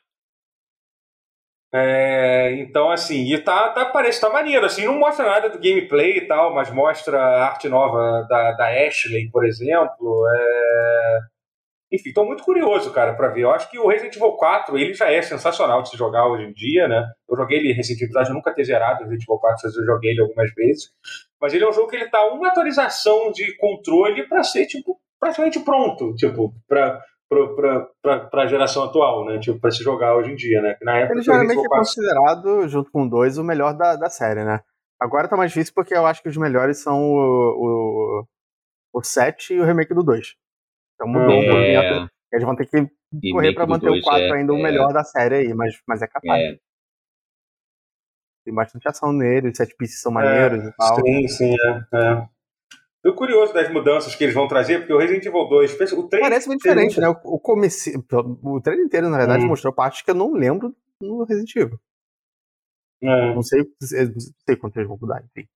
Então, assim, e parece que tá maneiro. Assim, não mostra nada do gameplay e tal, mas mostra a arte nova da Ashley, por exemplo. Enfim, tô muito curioso, cara, pra ver. Eu acho que o Resident Evil 4, ele já é sensacional de se jogar hoje em dia, né? Eu joguei ele recentemente, eu nunca ter zerado o Resident Evil 4, eu joguei ele algumas vezes. Mas ele é um jogo que ele tá uma atualização de controle pra ser, tipo, praticamente pronto, tipo, pra geração atual, né? Tipo, pra se jogar hoje em dia, né? Na época, ele geralmente é considerado, junto com o 2, o melhor da série, né? Agora tá mais difícil porque eu acho que os melhores são o 7 e o remake do 2. Então mudou um movimento. Eles vão ter que correr pra manter o 4 ainda o melhor da série aí, mas é capaz. Tem bastante ação nele, os set pieces são maneiros e tal. Sim. Tô curioso das mudanças que eles vão trazer, porque o Resident Evil 2... O trailer parece bem diferente, né? O trailer inteiro, na verdade, mostrou partes que eu não lembro no Resident Evil. Não sei quanto eles vão mudar, enfim.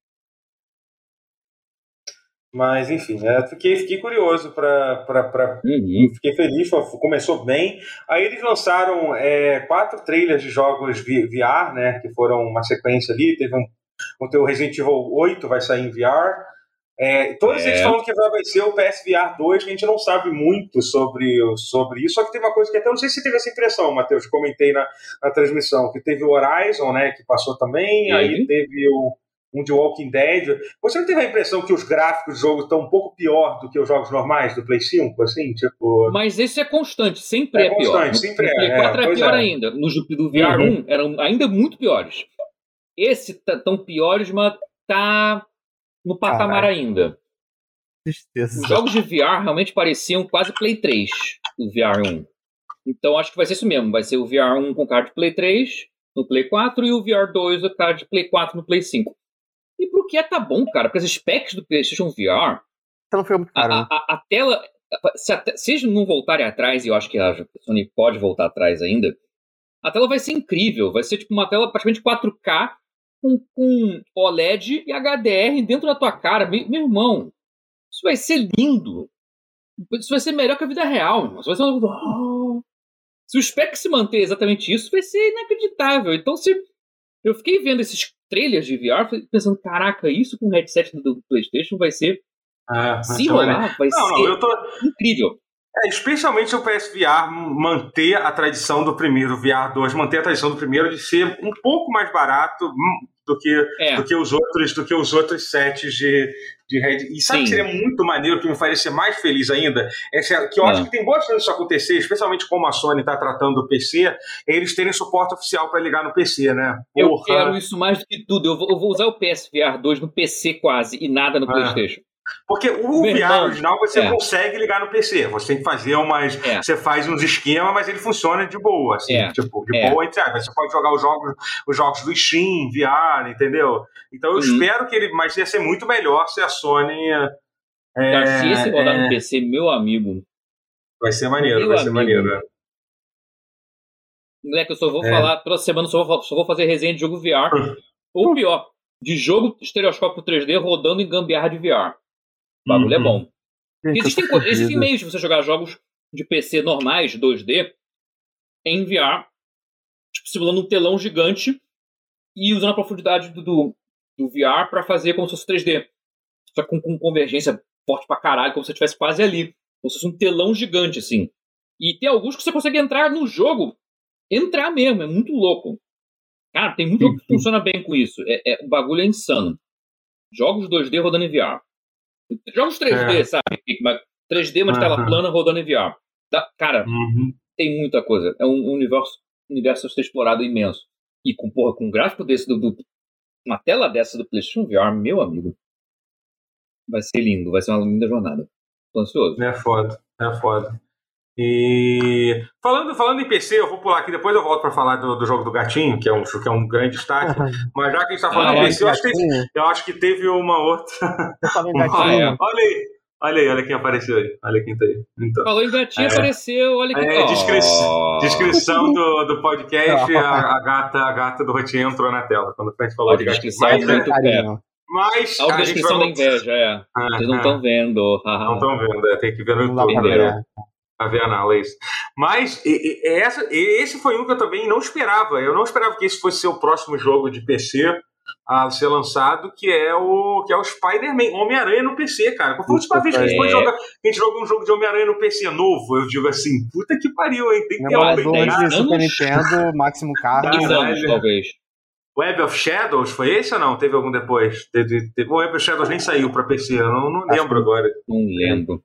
Mas, enfim, fiquei curioso pra... Fiquei feliz, começou bem. Aí eles lançaram 4 trailers de jogos VR, né? Que foram uma sequência ali. Teve o Resident Evil 8 vai sair em VR. Todos eles falam que vai ser o PSVR 2, que a gente não sabe muito sobre isso. Só que teve uma coisa que até eu não sei se teve essa impressão, Matheus, comentei na transmissão, que teve o Horizon, né? Que passou também. Aí teve um de Walking Dead. Você não teve a impressão que os gráficos do jogo estão um pouco pior do que os jogos normais do Play 5, assim? Tipo... Mas esse é constante, sempre é pior. Sempre no Play 4 é pior ainda. Nos do VR 1 eram ainda muito piores. Esse tão piores, mas tá no patamar ainda. Tristeza. Os jogos de VR realmente pareciam quase Play 3, o VR 1. Então acho que vai ser isso mesmo. Vai ser o VR 1 com cara de Play 3 no Play 4 e o VR 2 com cara de Play 4 no Play 5. E pro que tá bom, cara, porque as specs do PlayStation VR... Não foi muito caro, a tela... Se eles não voltarem atrás, e eu acho que a Sony pode voltar atrás ainda, a tela vai ser incrível. Vai ser tipo uma tela praticamente 4K com OLED e HDR dentro da tua cara. Meu irmão, isso vai ser lindo. Isso vai ser melhor que a vida real, irmão. Isso vai ser uma... Se o spec se manter exatamente isso, vai ser inacreditável. Então se... Eu fiquei vendo esses trailers de VR pensando, caraca, isso com o headset do PlayStation vai ser se rolar, vai ser incrível. Especialmente se o PSVR manter a tradição do primeiro, o VR 2 manter a tradição do primeiro de ser um pouco mais barato do que os outros sets de headset. E sabe o que seria muito maneiro, que me faria ser mais feliz ainda? Que eu acho que tem boas chances disso acontecer, especialmente como a Sony está tratando o PC, eles terem suporte oficial para ligar no PC, né? Eu quero isso mais do que tudo. Eu vou usar o PSVR 2 no PC quase e nada no PlayStation. Porque o VR original você consegue ligar no PC. Você tem que fazer umas... Você faz uns esquemas, mas ele funciona de boa, assim. Tipo, boa, entre aspas. Você pode jogar os jogos do Steam, VR, entendeu? Então eu espero que ele... Mas ia ser muito melhor se a Sony... se esse rodar no PC, meu amigo... Vai ser maneiro, né? Moleque, eu só vou falar... Toda semana só vou fazer resenha de jogo VR. Ou pior, de jogo estereoscópio 3D rodando em gambiarra de VR. O bagulho é bom. Porque existem meios de você jogar jogos de PC normais, 2D, em VR, tipo, simulando um telão gigante e usando a profundidade do VR pra fazer como se fosse 3D. só que com convergência forte pra caralho, como se você estivesse quase ali. Como se fosse um telão gigante, assim. E tem alguns que você consegue entrar no jogo. Entrar mesmo, é muito louco. Cara, tem muito jogo que funciona bem com isso. O bagulho é insano. Jogos 2D rodando em VR. Jogos 3D, sabe? 3D, mas tela plana rodando em VR. Cara, tem muita coisa. É um universo a ser explorado imenso. E com um gráfico desse, uma tela dessa do PlayStation VR, meu amigo, vai ser lindo. Vai ser uma linda jornada. Tô ansioso. É foda. E falando em PC, eu vou pular aqui, depois eu volto pra falar do jogo do gatinho, que é um grande destaque. Mas já que a gente tá falando de PC, eu acho que teve uma outra. Olha aí, quem apareceu aí. Olha quem tá aí. Então, falou em gatinho, apareceu, olha quem tá aí. Descrição do podcast, a gata do Rotier entrou na tela. Quando a gente falou de gatinho. Mas a descrição da inveja, Vocês não estão vendo. Não estão vendo, tem que ver no YouTube. A ver a Nala, é isso. Mas esse foi um que eu também não esperava. Eu não esperava que esse fosse ser o próximo jogo de PC a ser lançado, que é o Spider-Man, Homem-Aranha no PC, cara. Qual foi a última vez que a gente jogou um jogo de Homem-Aranha no PC novo? Eu digo assim, puta que pariu, hein? Tem que ter um Super Nintendo, Máximo Carro. 10 anos, talvez. Web of Shadows, foi esse ou não? Teve algum depois? O Web of Shadows nem saiu pra PC, eu não lembro agora. Não lembro.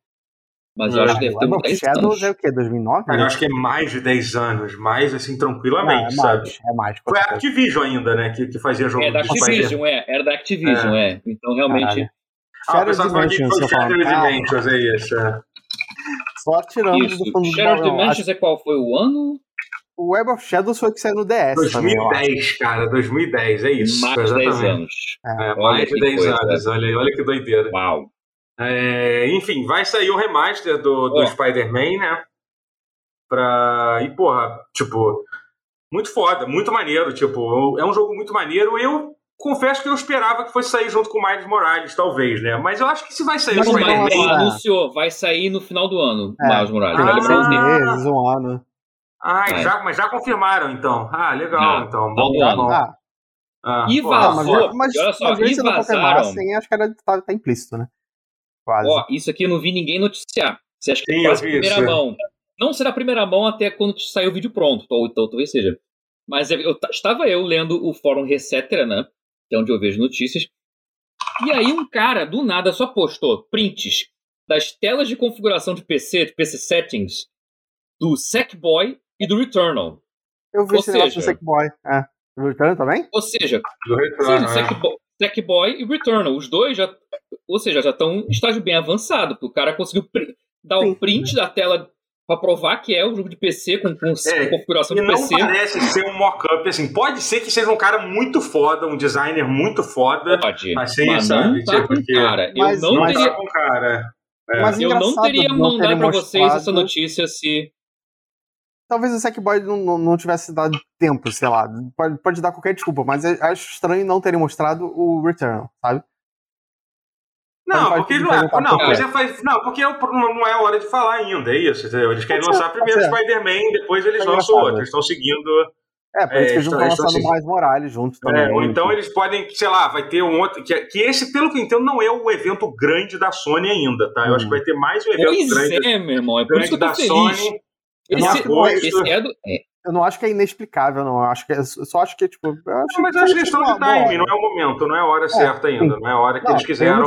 Mas eu acho que deve ter uns 10 anos. É o quê? 2009? Né? Eu acho que é mais de 10 anos, mais assim, tranquilamente, sabe? É mais. Foi a Activision ainda, né? Que fazia jogo de Activision, era da Activision, Então, realmente... o pessoal fala que foi Shadow Dimensions, é isso. Só tirando isso. Do fundo do Shadow Dimensions é qual foi o ano? O Web of Shadows foi o que saiu no DS. 2010, cara, 2010, é isso. Mais de 10 anos. Mais de 10 anos, olha que doideira. Uau. Enfim, vai sair um remaster do Spider-Man, né? E, porra, tipo, muito foda, muito maneiro. Tipo, é um jogo muito maneiro. Eu confesso que eu esperava que fosse sair junto com o Miles Morales, talvez, né? Mas eu acho que se vai sair o Spider-Man. Anunciou, vai sair no final do ano, Miles Morales. Um ano. Mas já confirmaram, então. Legal, então. Bom. E vazou. Mas isso não confirmaram, acho que tá implícito, né? Isso aqui eu não vi ninguém noticiar. Você acha que é quase primeira mão? Não será primeira mão até quando sair o vídeo pronto, ou então talvez seja. Mas eu estava lendo o fórum Resetter, né? Que é onde eu vejo notícias. E aí um cara, do nada, só postou prints das telas de configuração de PC, de PC Settings, do Sackboy e do Returnal. Eu vi esse negócio do Sackboy. Do Returnal também? Ou seja, Sackboy e Returnal. Os dois já... Ou seja, já estão em estágio bem avançado, porque o cara conseguiu dar o print da tela pra provar que é um jogo de PC com configuração de PC. Não parece ser um mock-up, assim. Pode ser que seja um cara muito foda, um designer muito foda. Pode. Assim, mas sabe? Não tá porque... cara. Eu não teria mandado pra vocês essa notícia se... Talvez o Sackboy não tivesse dado tempo, sei lá. Pode dar qualquer desculpa, mas eu acho estranho não terem mostrado o Returnal, sabe? Porque não é hora de falar ainda, é isso. Entendeu? Eles querem lançar primeiro o Spider-Man, depois eles lançam outro. Eles estão seguindo. Por isso que eles vão lançar no Miles Morales junto também. Ou então eles podem, sei lá, vai ter um outro. Que esse, pelo que eu entendo, não é o evento grande da Sony ainda, tá? Eu acho que vai ter mais um evento grande. Meu irmão, é por isso que eu tô feliz. Sony. Eu não acho que é inexplicável, não. Eu só acho que, tipo... mas eu acho que é questão de timing, não é o momento, não é a hora certa ainda, não é a hora que eles quiseram.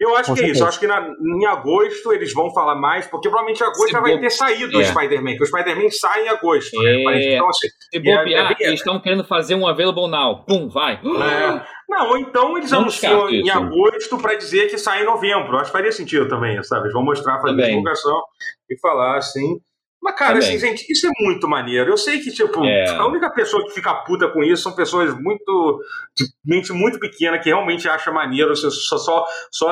Eu acho que é isso, eu acho que em agosto eles vão falar mais, porque provavelmente em agosto já vai ter saído o Spider-Man, que o Spider-Man sai em agosto, né? Então, assim, se bobear, eles estão querendo fazer um Available Now, pum, vai. Não, ou então eles anunciam em agosto pra dizer que sai em novembro, eu acho que faria sentido também, sabe? Eles vão mostrar, fazer a divulgação e falar assim... Mas, cara, assim, gente, isso é muito maneiro. Eu sei que, tipo, a única pessoa que fica puta com isso são pessoas de mente muito pequena, que realmente acha maneiro só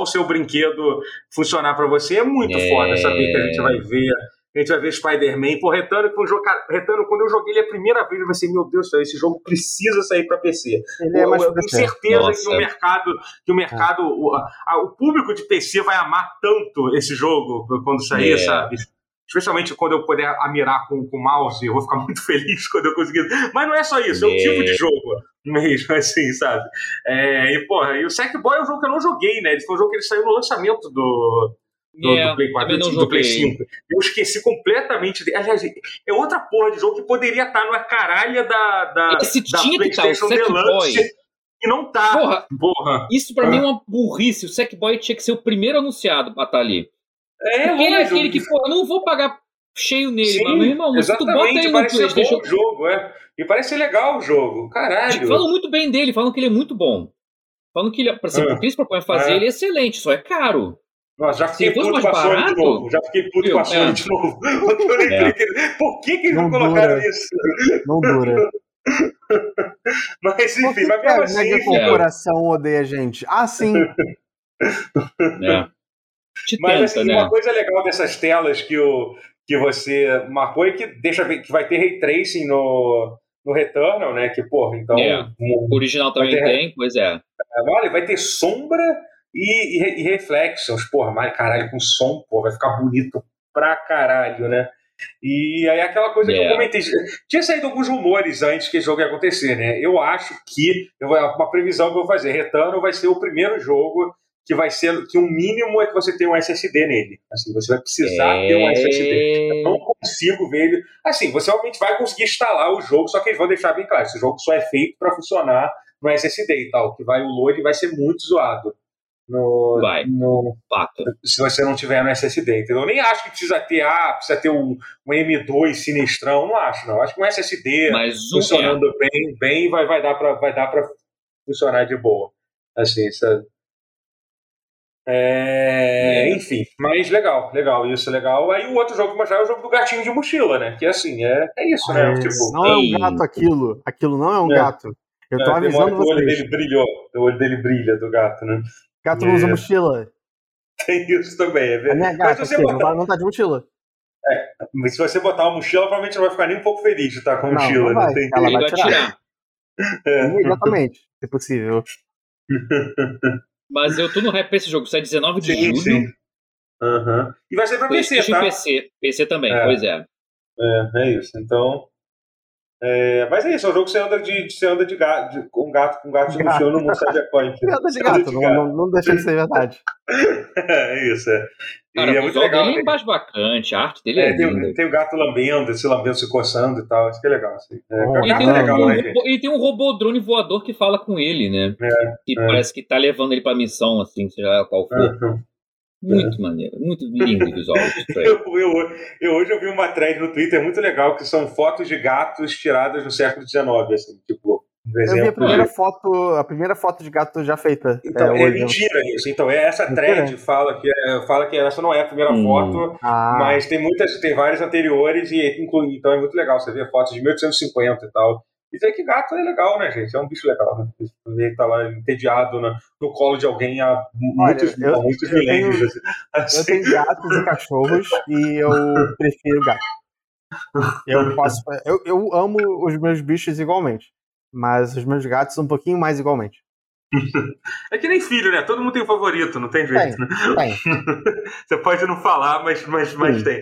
o seu brinquedo funcionar pra você. É muito foda saber que a gente vai ver. A gente vai ver Spider-Man. Pô, Returnal, quando eu joguei ele a primeira vez, eu pensei, meu Deus do céu, esse jogo precisa sair pra PC. Eu tenho certeza que o mercado, o público de PC vai amar tanto esse jogo quando sair, sabe? Especialmente quando eu puder amirar com o mouse, eu vou ficar muito feliz quando eu conseguir. Mas não é só isso, é um tipo de jogo mesmo, assim, sabe? E, porra, e o Sackboy é um jogo que eu não joguei, né? Ele foi um jogo que ele saiu no lançamento do Play 4, do Play 5. Eu esqueci completamente dele. Aliás, é outra porra de jogo que poderia estar numa caralha da PlayStation Deluxe. E não tá. Porra. Isso pra mim é uma burrice. O Sackboy tinha que ser o primeiro anunciado pra estar ali. Porque ele é aquele que, pô, eu não vou pagar cheio nele. Sim, mas, meu irmão, se tu bota ele no PlayStation... Bom jogo, E parece legal o jogo, caralho. Falam muito bem dele, falam que ele é muito bom. Falam que ele, assim, o que eles propõem fazer, ele é excelente, só é caro. Nossa, já fiquei puto com a Sony de novo. Por que eles não colocaram isso? Não dura. Mas, enfim, mas mesmo assim... Por que a corporação odeia a gente? Ah, sim. Mas assim, uma coisa legal dessas telas que você marcou é que, que vai ter ray tracing no Returnal, né? Que, porra, então... O original também tem, pois é. Olha, vai ter sombra e reflexos. Porra, mas caralho, com som, porra, vai ficar bonito pra caralho, né? E aí aquela coisa que eu comentei, tinha saído alguns rumores antes que o jogo ia acontecer, né? Eu acho que, uma previsão que eu vou fazer, Returnal vai ser o primeiro jogo que vai ser, que o mínimo é que você tenha um SSD nele. Assim, você vai precisar ter um SSD. Eu não consigo ver ele. Assim, você realmente vai conseguir instalar o jogo, só que eles vão deixar bem claro, esse jogo só é feito para funcionar no SSD e tal, que o load vai ser muito zoado. Se você não tiver no SSD, entendeu? Eu nem acho que precisa ter um M2 sinistrão, não acho, não. Acho que um SSD funcionando bem vai dar pra funcionar de boa. Assim, sabe? Enfim, mas legal, isso é legal. Aí o outro jogo que mostrar é o jogo do gatinho de mochila, né? Que assim, é isso, né? Tipo, não é um gato aquilo. Aquilo não é um gato. Eu tô avisando vocês. O olho dele brilhou. O olho dele brilha do gato, né? Gato não usa mochila. Tem isso também, é verdade. A minha gata não tá de mochila. Mas se você botar uma mochila, provavelmente ela vai ficar nem um pouco feliz de estar com a mochila. Não tem ela vai tirar. Exatamente, se possível. Mas eu tô no hype pra esse jogo, sai 19 de julho. Sim. Uhum. E vai ser pra PC, tá? PC também, pois é. É isso, então... mas é isso, é um jogo que você anda de gato, com gato de mochila no mundo cyberpunk. Você anda de gato, não deixa de ser verdade. É isso, é. Cara, e é muito legal. Ele é mais bacante, a arte dele é linda. Tem o gato lambendo, se coçando e tal, isso que é legal. Assim. E tem um robô drone voador que fala com ele, né? Que parece que tá levando ele pra missão, assim, seja lá qual for. Muito maneiro, muito lindo o visual. Eu hoje eu vi uma thread no Twitter muito legal, que são fotos de gatos tiradas no século XIX, assim, tipo, um exemplo. Eu vi a primeira foto de gato já feita. Então, mentira isso. Então, essa thread fala que essa não é a primeira foto, mas tem várias anteriores, e então é muito legal você ver fotos de 1850 e tal. Dizer que gato é legal, né, gente? É um bicho legal, né? Ele tá lá entediado no colo de alguém há muitos milênios. Eu tenho gatos e cachorros e eu prefiro gato. Eu amo os meus bichos igualmente, mas os meus gatos um pouquinho mais igualmente. É que nem filho, né? Todo mundo tem um favorito, não tem jeito, né? Você pode não falar, mas tem.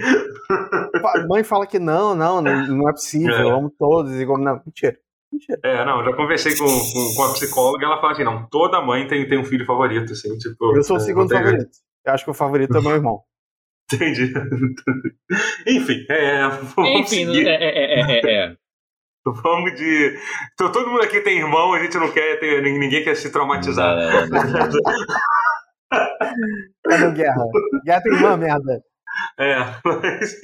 Mãe fala que não é possível, eu amo todos, igual. Não, mentira. Já conversei com a psicóloga, ela fala assim, não, toda mãe tem um filho favorito, assim, tipo... Eu sou o segundo favorito. Jeito. Eu acho que o favorito é meu irmão. Entendi. Enfim, vamos de... Então, todo mundo aqui tem irmão, a gente não quer... Ninguém quer se traumatizar. Cadê o Guerra? Guerra tem irmã, merda. Mas...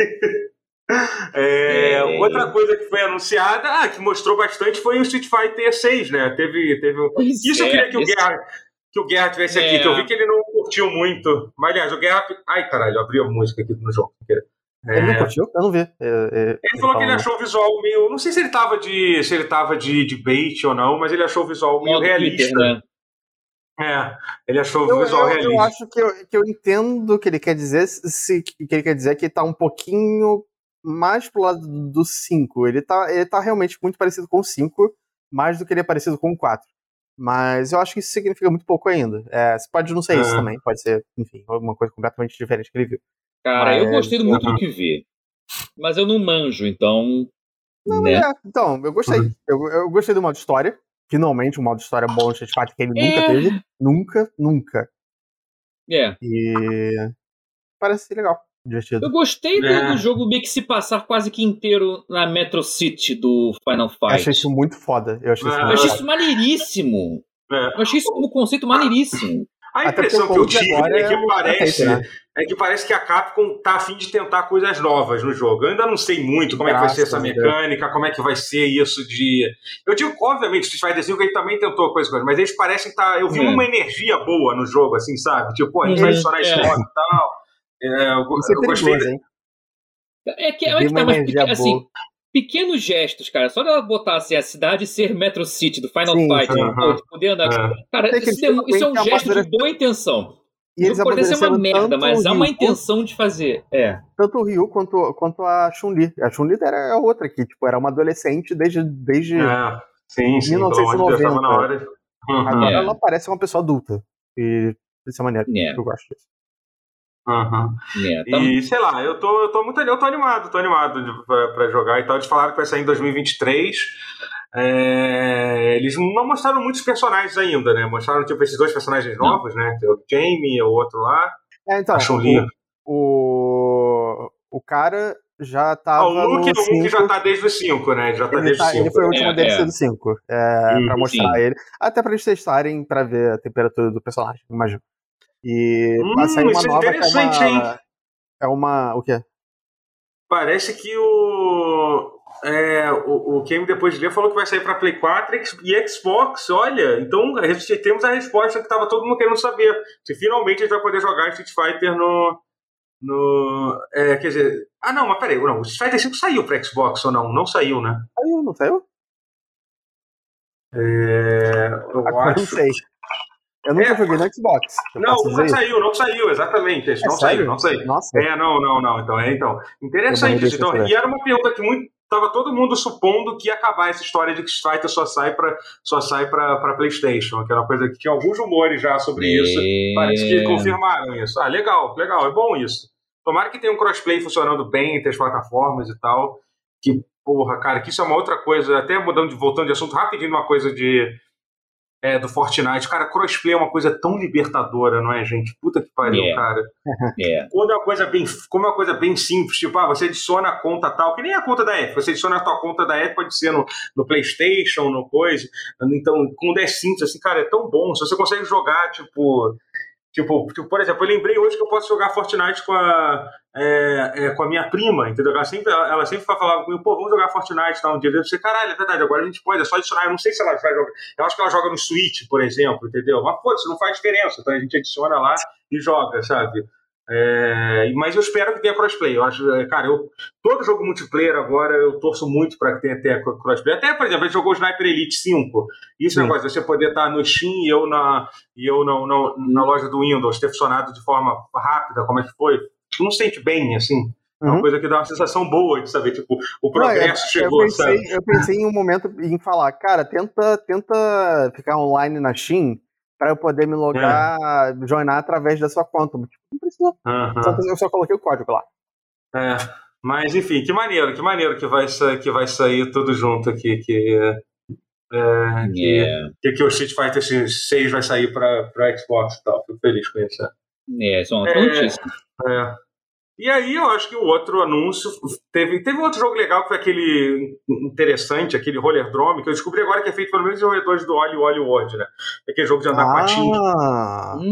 outra coisa que foi anunciada, que mostrou bastante, foi o Street Fighter 6, né? Teve... Isso eu queria que o Guerra tivesse aqui, que eu vi que ele não curtiu muito. Mas, aliás, o Guerra... Ai, caralho, abriu a música aqui no jogo. Ele não curtiu? Eu não vi. Ele falou que ele achou o visual meio... Não sei se ele tava de bait ou não, mas ele achou o visual meio realista. Twitter, né? Ele achou o visual realista. Eu acho que eu entendo o que ele quer dizer, que ele quer dizer que tá um pouquinho mais pro lado do 5. Ele tá realmente muito parecido com o 5, mais do que ele é parecido com o 4. Mas eu acho que isso significa muito pouco ainda. Você pode não ser isso também, pode ser, enfim, alguma coisa completamente diferente que ele viu. Cara, eu gostei muito do que vi. Mas eu não manjo, então... Não, né? Então, eu gostei. Eu gostei do modo história. Finalmente, um modo de história bom de Street Fighter que ele nunca teve. Nunca. É. E... parece ser legal. Divertido. Eu gostei do jogo meio que se passar quase que inteiro na Metro City do Final Fight. Eu achei isso muito foda. Eu achei isso maneiríssimo. É. Eu achei isso como conceito maneiríssimo. A impressão que eu tive é que parece... é que parece que a Capcom tá a fim de tentar coisas novas no jogo. Eu ainda não sei muito como é que vai ser essa mecânica, como é que vai ser isso de... Eu digo, obviamente, o Street Fighter V ele também tentou coisas, mas eles parecem estar... Tá... Eu vi uma energia boa no jogo, assim, sabe? Tipo, pô, a gente vai adicionar isso e tal. Eu gostei. Assim, pequenos gestos, cara. Só dela botar assim, a cidade ser Metro City do Final Fight. Poder andar... Cara, isso é um gesto de boa intenção. E eles pode ser uma merda, mas há uma intenção de fazer. É. Tanto o Ryu quanto a Chun-Li. A Chun-Li era outra que tipo, era uma adolescente desde 1990. Então, na hora. Agora ela parece uma pessoa adulta. E dessa maneira eu gosto disso. E sei lá, eu tô animado pra jogar e tal. Eles falaram que vai sair em 2023. Eles não mostraram muitos personagens ainda, né? Mostraram tipo esses dois personagens novos, né? O Jamie, o outro lá. Então, o cara já tava. O Luke já tá desde os 5, né? Já tá desde os 5. Ele foi o último DLC do 5. Pra mostrar ele. Até pra eles testarem pra ver a temperatura do personagem, imagino. E vai sair uma nova. Interessante, que o quê? Parece que o Kame, depois de ler, falou que vai sair pra Play 4 e Xbox, olha, então temos a resposta que tava todo mundo querendo saber, se finalmente a gente vai poder jogar Street Fighter quer dizer, mas peraí, o Street Fighter 5 saiu pra Xbox ou não? Não saiu, né? Saiu, não saiu? Eu não sei. Eu nunca joguei no Xbox. Não saiu, exatamente. Não saiu. Nossa. Não. Então, interessante isso. Então, e era uma pergunta que tava todo mundo supondo que ia acabar essa história de que Street Fighter só sai pra PlayStation, que era uma coisa que tinha alguns rumores já sobre isso. Parece que confirmaram isso. Ah, legal. É bom isso. Tomara que tenha um crossplay funcionando bem entre as plataformas e tal. Que porra, cara, que isso é uma outra coisa. Até voltando de assunto rapidinho, uma coisa do Fortnite. Cara, crossplay é uma coisa tão libertadora, não é, gente? Puta que pariu, cara. Como é uma coisa bem simples, tipo, você adiciona a conta tal, que nem a conta da Epic, você adiciona a tua conta da Epic, pode ser no PlayStation, no coisa. Então, quando é simples, assim, cara, é tão bom. Se você consegue jogar, tipo, por exemplo, eu lembrei hoje que eu posso jogar Fortnite com a minha prima, entendeu? Ela sempre falava comigo, pô, vamos jogar Fortnite, tá, um dia. Eu pensei, caralho, é verdade, agora a gente pode, é só adicionar. Eu não sei se ela vai jogar, eu acho que ela joga no Switch, por exemplo, entendeu? Mas, pô, isso não faz diferença, então a gente adiciona lá e joga, sabe? Mas eu espero que tenha crossplay. Eu acho, cara, todo jogo multiplayer agora eu torço muito pra que tenha crossplay. Até, por exemplo, a gente jogou o Sniper Elite 5. Isso é um negócio de você poder estar no Steam e eu na loja do Windows, ter funcionado de forma rápida, como é que foi? Tu não sente bem, assim. É uma coisa que dá uma sensação boa de saber, tipo, o progresso chegou, sabe? Eu pensei em um momento em falar, cara, tenta ficar online na Steam pra eu poder me logar, joinar através da sua conta. Não precisou. Eu só coloquei o código lá. Mas enfim, que maneiro que vai sair tudo junto aqui. Que o Street Fighter 6 vai sair pra Xbox e tal. Fico feliz com isso. São notícias. E aí eu acho que o outro anúncio... Teve um outro jogo legal que foi aquele interessante, aquele Roller Drome, que eu descobri agora que é feito pelo menos desenvolvedores do Oli World, né? É aquele jogo de andar patinho.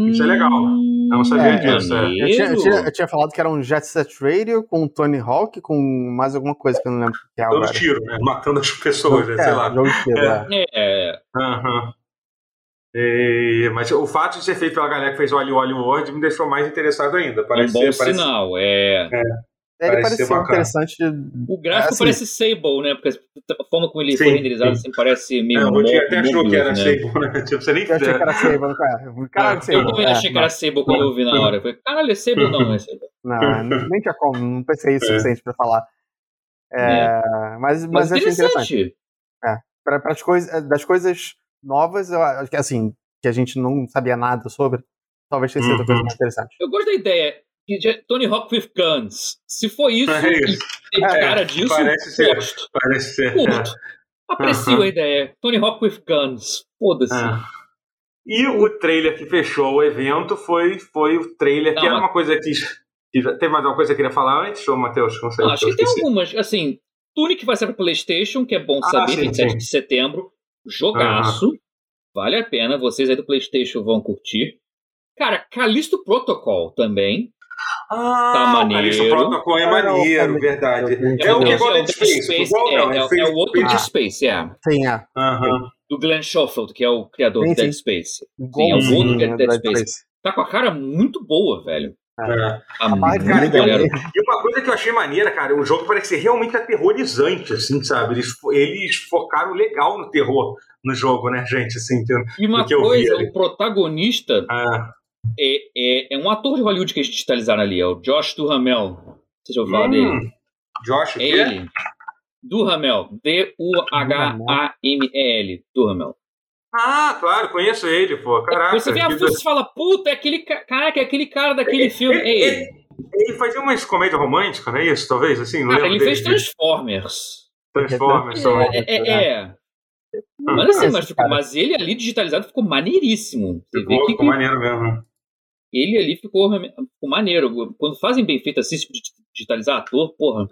Isso é legal. Eu não sabia disso. Eu tinha falado que era um Jet Set Radio com Tony Hawk, com mais alguma coisa que eu não lembro. Dando tiro, né? Matando as pessoas, sei lá. Jogo de tiro, mas o fato de ser feito pela galera que fez o Oli World me deixou mais interessado ainda. Parece um bom sinal, Ele pareceu interessante. O gráfico parece Sable, né? Porque a forma como ele foi renderizado assim, parece meio... o Rotier até achou que era Sable, né? Tipo, você nem... Eu achei que era Sable, não era? Caralho, Sable. Eu também achei que era Sable quando eu vi na hora. Eu falei, caralho, é Sable não, é Sable. Não, nem tinha como, não pensei isso o suficiente pra falar. Mas achei interessante. Das coisas novas, eu acho que assim, que a gente não sabia nada sobre, talvez tenha sido coisa mais interessante. Eu gosto da ideia Tony Hawk with Guns. Se foi isso, tem cara disso, gosto. Parece ser. Curto. Aprecio a ideia. Tony Hawk with Guns. Foda-se. E o trailer que fechou o evento foi o trailer que era uma coisa que... Tem mais uma coisa que eu queria falar antes, ou Matheus? Não sei, acho que tem algumas. Assim, Tunic vai ser para PlayStation, que é bom saber, sim, 27 de setembro. Jogaço. Vale a pena. Vocês aí do PlayStation vão curtir. Cara, Callisto Protocol também. Tá maneiro. Callisto Protocol é maneiro, verdade. É o que é o de Space. É o outro de Space, é. Sim, é. Do Glenn Schofield, que é o criador do Dead Space. Sim, é o outro do Dead Space. Tá com a cara muito boa, velho. E uma coisa que eu achei maneira, cara, o jogo parece ser realmente aterrorizante, assim, sabe? Eles focaram legal no terror no jogo, né, gente? Assim, e uma coisa, o protagonista é um ator de Hollywood que eles digitalizaram ali, é o Josh Duhamel. Vocês já ouviram falar dele? Josh o quê? Ele. Duhamel. D-U-H-A-M-E-L. Duhamel. Ah, claro, conheço ele, pô. Caraca. Você vê a foto e fala, puta, é aquele caraca, é aquele cara daquele filme. Ele fazia umas comédias românticas, não é isso? Talvez, assim, não lembro. Ele fez Transformers. Transformers, Mas assim, mas ele ali digitalizado ficou maneiríssimo. Você vê que ficou maneiro mesmo. Ele ali ficou maneiro. Quando fazem bem feito assim, digitalizar ator, porra.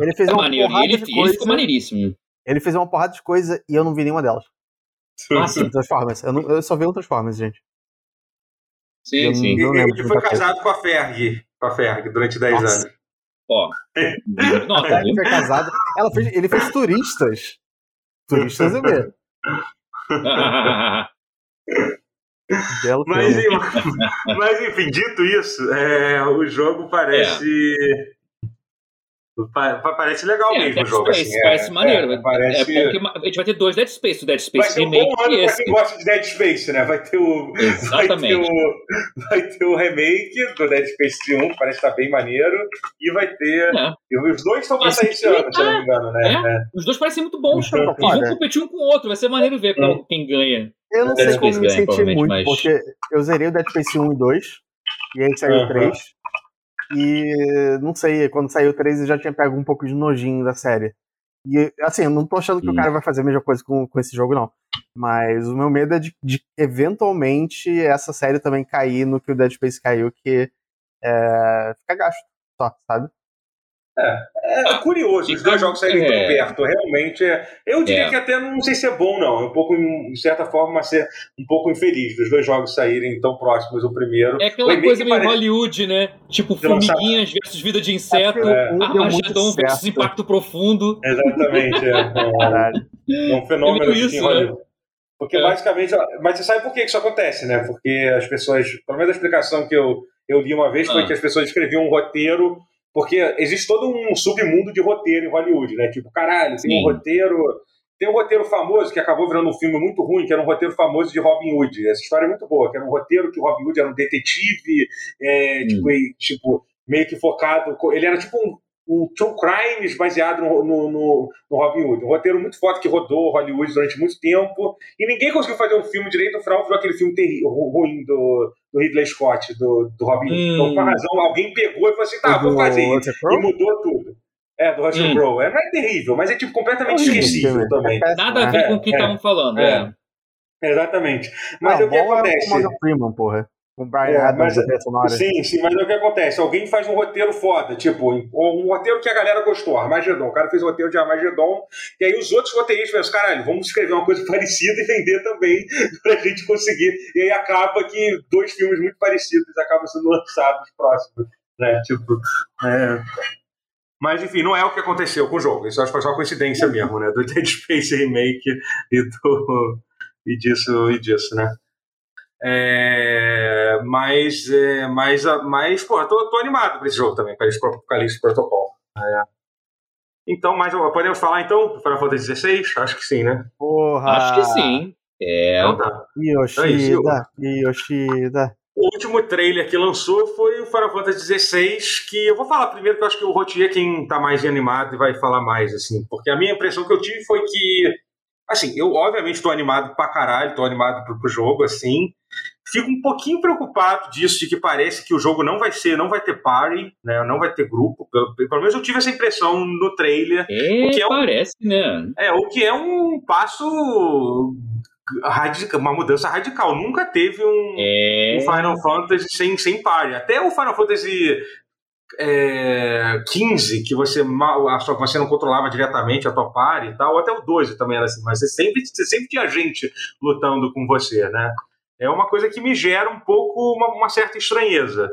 Ele fez uma porrada de coisa. Ele ficou maneiríssimo. Ele fez uma porrada de coisa e eu não vi nenhuma delas. Sim. Transformers. Eu só vi o Transformers, gente. Sim. Ele foi casado com a Fergie. Durante 10 anos. Ó. Ele foi casado. Ele fez turistas. Turistas é o quê? Mas enfim, dito isso, o jogo parece. Parece legal mesmo o jogo. Space, assim, parece maneiro. Porque a gente vai ter dois Dead Space. O Dead Space remake. Vai ter um bom ano pra quem gosta de Dead Space, né? Exatamente. Vai ter o remake do Dead Space 1, parece estar bem maneiro. E vai ter. Os dois estão pra sair esse ano, se eu não me engano, né? Os dois parecem muito bons. Eles vão competir um com o outro. Vai ser maneiro ver quem ganha. Eu não sei como me sentir muito, porque eu zerei o Dead Space 1 e 2, e aí saiu o 3. E não sei, quando saiu o 3 eu já tinha pego um pouco de nojinho da série. E assim, eu não tô achando que o cara vai fazer a mesma coisa com esse jogo, não. Mas o meu medo é de eventualmente essa série também cair no que o Dead Space caiu, que fica gasto só, sabe? É curioso, os dois jogos saírem tão perto, realmente. Eu diria que até não sei se é bom, não. É um pouco, de certa forma, ser um pouco infeliz dos dois jogos saírem tão próximos. O primeiro é aquela coisa meio Hollywood, né? Tipo, formiguinhas versus vida de inseto, Armagedon versus impacto profundo. Exatamente, é um fenômeno de Hollywood. Porque basicamente, mas você sabe por que isso acontece, né? Porque as pessoas, pelo menos a explicação que eu li uma vez foi que as pessoas escreviam um roteiro. Porque existe todo um submundo de roteiro em Hollywood, né? Tipo, caralho, tem um roteiro... Tem um roteiro famoso que acabou virando um filme muito ruim, que era um roteiro famoso de Robin Hood. Essa história é muito boa, que era um roteiro que o Robin Hood era um detetive, meio que focado... Ele era tipo um true crime baseado no Robin Hood. Um roteiro muito foda que rodou Hollywood durante muito tempo. E ninguém conseguiu fazer um filme direito, no final virou aquele filme ruim do Ridley Scott, do Robin Hood. Então, por uma razão, alguém pegou e falou assim, vou fazer isso. E mudou tudo. Do Russell Crowe. Não é terrível, mas é tipo completamente esquecível também. Nada a ver com o que estavam falando. Exatamente. Mas o que acontece... Com o Morgan Freeman, porra. Com o Brian Adams, sim, mas o que acontece? Alguém faz um roteiro foda, tipo, um roteiro que a galera gostou, Armagedon. O cara fez o roteiro de Armagedon, e aí os outros roteiristas pensam, caralho, vamos escrever uma coisa parecida e vender também pra gente conseguir. E aí acaba que dois filmes muito parecidos acabam sendo lançados próximos, né? Tipo, Mas, enfim, não é o que aconteceu com o jogo. Isso acho que foi só uma coincidência mesmo, né? Do Dead Space Remake e disso, né? Mas pô, tô animado pra esse jogo também, pra esse próprio Callisto Protocol. Então, mas podemos falar então do Final Fantasy XVI? Acho que sim, né? Porra! Acho que sim. Então tá. Yoshida. O último trailer que lançou foi o Final Fantasy XVI, que eu vou falar primeiro, que eu acho que o Rotier é quem tá mais animado e vai falar mais, assim, porque a minha impressão que eu tive foi que, assim, eu obviamente tô animado pra caralho, tô animado pro jogo, assim. Fico um pouquinho preocupado disso, de que parece que o jogo não vai ter party, né? Não vai ter grupo. Pelo menos eu tive essa impressão no trailer. É, o que é parece, né? É, o que é um passo... uma mudança radical. Nunca teve um Final Fantasy sem party. Até o Final Fantasy 15, que você não controlava diretamente a tua party e tal, até o 12 também era assim, mas você sempre tinha gente lutando com você, né? É uma coisa que me gera um pouco uma certa estranheza.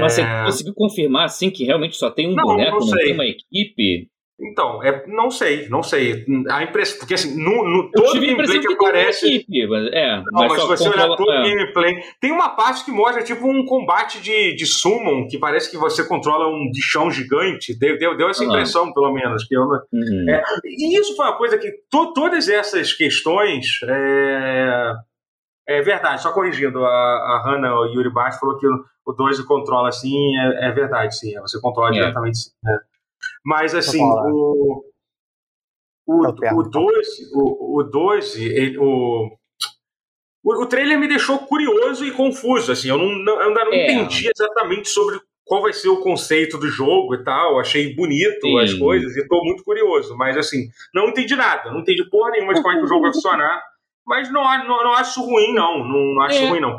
Mas você conseguiu confirmar assim que realmente só tem um boneco, não tem uma equipe? Então, não sei. A impressão, porque assim, todo gameplay que aparece... Equipe, mas se você olhar todo o gameplay... Tem uma parte que mostra tipo um combate de summon, que parece que você controla um bichão gigante. Deu essa impressão, pelo menos. Que eu não... E isso foi uma coisa que... Todas essas questões... É verdade, só corrigindo, a Hannah, o Yuri Bart, falou que o 2 controla assim, é verdade, sim. Você controla diretamente, sim, né? Mas, assim, o 12, o trailer me deixou curioso e confuso, assim, eu ainda não entendi exatamente sobre qual vai ser o conceito do jogo e tal, achei bonito as coisas e tô muito curioso, mas, assim, não entendi nada, não entendi porra nenhuma de como é que o jogo vai funcionar, mas não acho ruim, não acho ruim, não,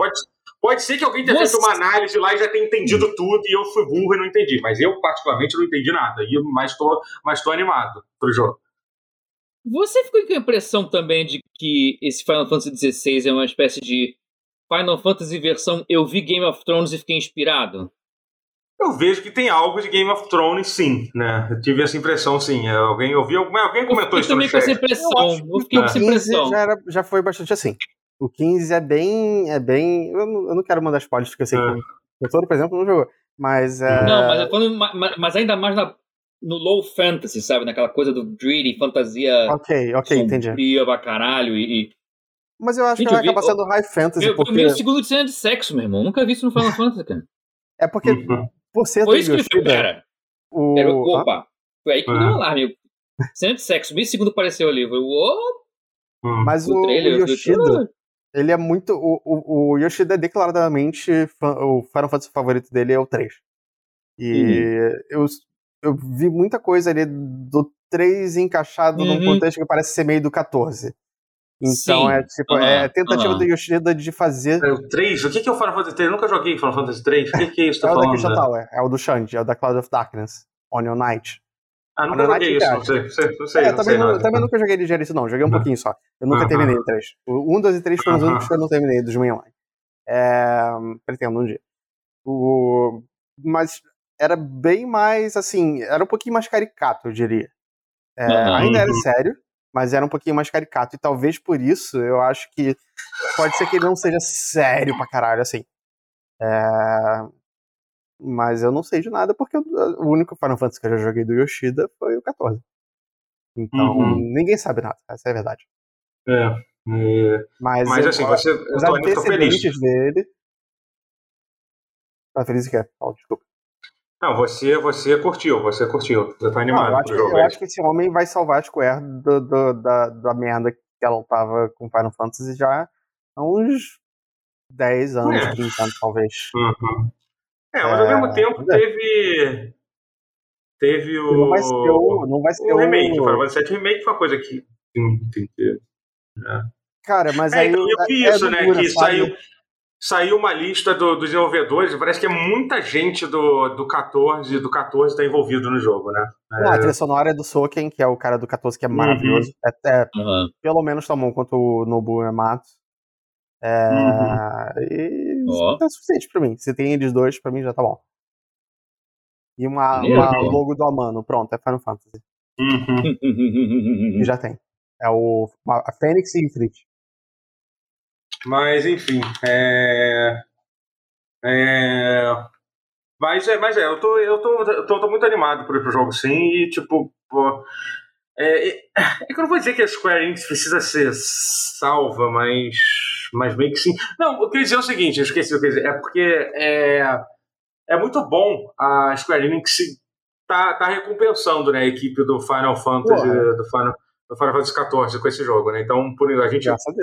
Pode ser que alguém tenha feito uma análise lá e já tenha entendido tudo e eu fui burro e não entendi. Mas eu, particularmente, não entendi nada. Mas tô animado pro jogo. Você ficou com a impressão também de que esse Final Fantasy XVI é uma espécie de Final Fantasy versão eu vi Game of Thrones e fiquei inspirado? Eu vejo que tem algo de Game of Thrones, sim, né? Eu tive essa impressão, sim. Alguém comentou isso no chat. Eu fiquei com essa impressão. Já foi bastante assim. O 15 é bem... Eu não quero mandar spoilers, porque eu sei que o Totoro, por exemplo, não jogou. Mas... Mas ainda mais no low fantasy, sabe? Naquela coisa do dreary, fantasia... Ok, entendi. Sombria pra caralho e... Mas eu acho que vai acabar sendo high fantasy, porque... Eu vi o segundo de cena de sexo, meu irmão. Nunca vi isso no Final Fantasy, cara. É porque... Foi isso que ele fez, cara. Opa! Foi aí que me deu um alarme. Cena de sexo. Meio segundo apareceu ali. Mas o Yoshida... Ele é muito... O Yoshida é declaradamente... O Final Fantasy favorito dele é o 3. Eu vi muita coisa ali do 3 encaixado num contexto que parece ser meio do 14. Então é tentativa do Yoshida de fazer... o 3? O que é o Final Fantasy 3? Eu nunca joguei Final Fantasy 3. O que é isso que tá falando? É o da Crystal Tower. É o do Shand. É o da Cloud of Darkness. Onion Knight. Nunca joguei isso, não sei. Também nunca joguei de isso, não. Joguei um pouquinho só. Eu nunca terminei o 3. O 1, 2 e 3 foram os únicos que eu não terminei dos main online. Pretendo um dia. Mas era bem mais, assim... Era um pouquinho mais caricato, eu diria. Ainda era sério, mas era um pouquinho mais caricato. E talvez por isso, eu acho que... Pode ser que ele não seja sério pra caralho, assim. Mas eu não sei de nada, porque o único Final Fantasy que eu já joguei do Yoshida foi o 14. Então, ninguém sabe nada, essa é a verdade. Mas assim, eu tô muito feliz. Dele... Tá feliz que é? Oh, desculpa. Não, você curtiu. Você tá animado. Eu acho que esse homem vai salvar a Square da merda que ela tava com Final Fantasy já há uns 10 anos, 15 anos, talvez. Mas ao mesmo tempo teve o... Não vai ser o remake. O Final Fantasy VII Remake foi uma coisa que tem que ter. Cara, mas aí... Então, eu vi isso, né? Que saiu uma lista dos desenvolvedores e parece que é muita gente do 14 tá envolvido no jogo, né? A trilha sonora é do Soken, que é o cara do 14 que é maravilhoso. Pelo menos tão bom quanto o Nobuo Uematsu. Isso é suficiente pra mim. Se tem eles dois, pra mim já tá bom. E uma logo do Amano, pronto, é Final Fantasy. E já tem. É a Fênix e Ifrit. Mas enfim, eu tô muito animado por ir pro jogo, sim. E tipo, que eu não vou dizer que a Square Enix precisa ser salva, mas meio que sim. Não, eu queria dizer o seguinte, eu esqueci o que eu queria dizer. É porque é muito bom a Square Enix tá recompensando, né, a equipe do Final Fantasy, do Final, do Final Fantasy XIV com esse jogo, né? Então,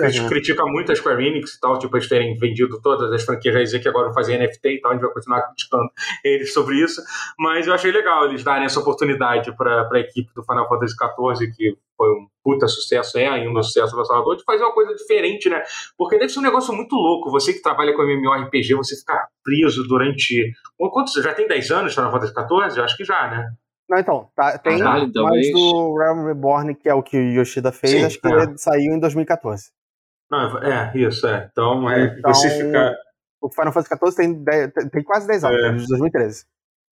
a gente critica muito a Square Enix e tal, tipo, eles terem vendido todas as franquias, já dizer que agora vão fazer NFT e tal, a gente vai continuar criticando eles sobre isso, mas eu achei legal eles darem essa oportunidade para a equipe do Final Fantasy XIV, que foi um puta sucesso, é ainda um sucesso avassalador, de fazer uma coisa diferente, né? Porque deve ser um negócio muito louco, você que trabalha com MMORPG, você ficar preso durante... Quantos? Já tem 10 anos Final Fantasy XIV? Eu acho que já, né? Não, então, tá, tem mais do Realm Reborn, que é o que o Yoshida fez, sim, acho que ele saiu em 2014. Não, isso. Então, você fica... O Final Fantasy XIV tem quase 10 anos, desde 2013.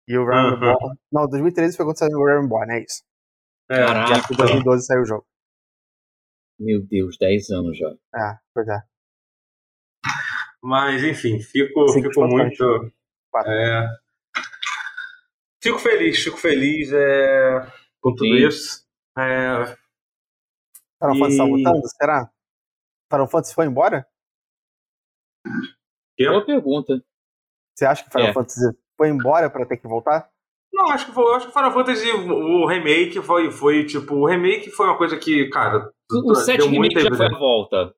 E o Realm Reborn... Não, 2013 foi quando saiu o Realm Reborn, é isso. Caraca. E acho que em 2012 saiu o jogo. Meu Deus, 10 anos já. É, pois é. Mas, enfim, fico muito... Fico feliz com tudo isso. Final Fantasy está voltando? Será? Final Fantasy foi embora? É uma pergunta. Você acha que Final Fantasy foi embora para ter que voltar? Não, acho que Final Fantasy, o remake foi tipo, o remake foi uma coisa que, cara, o 7 remake já foi a volta.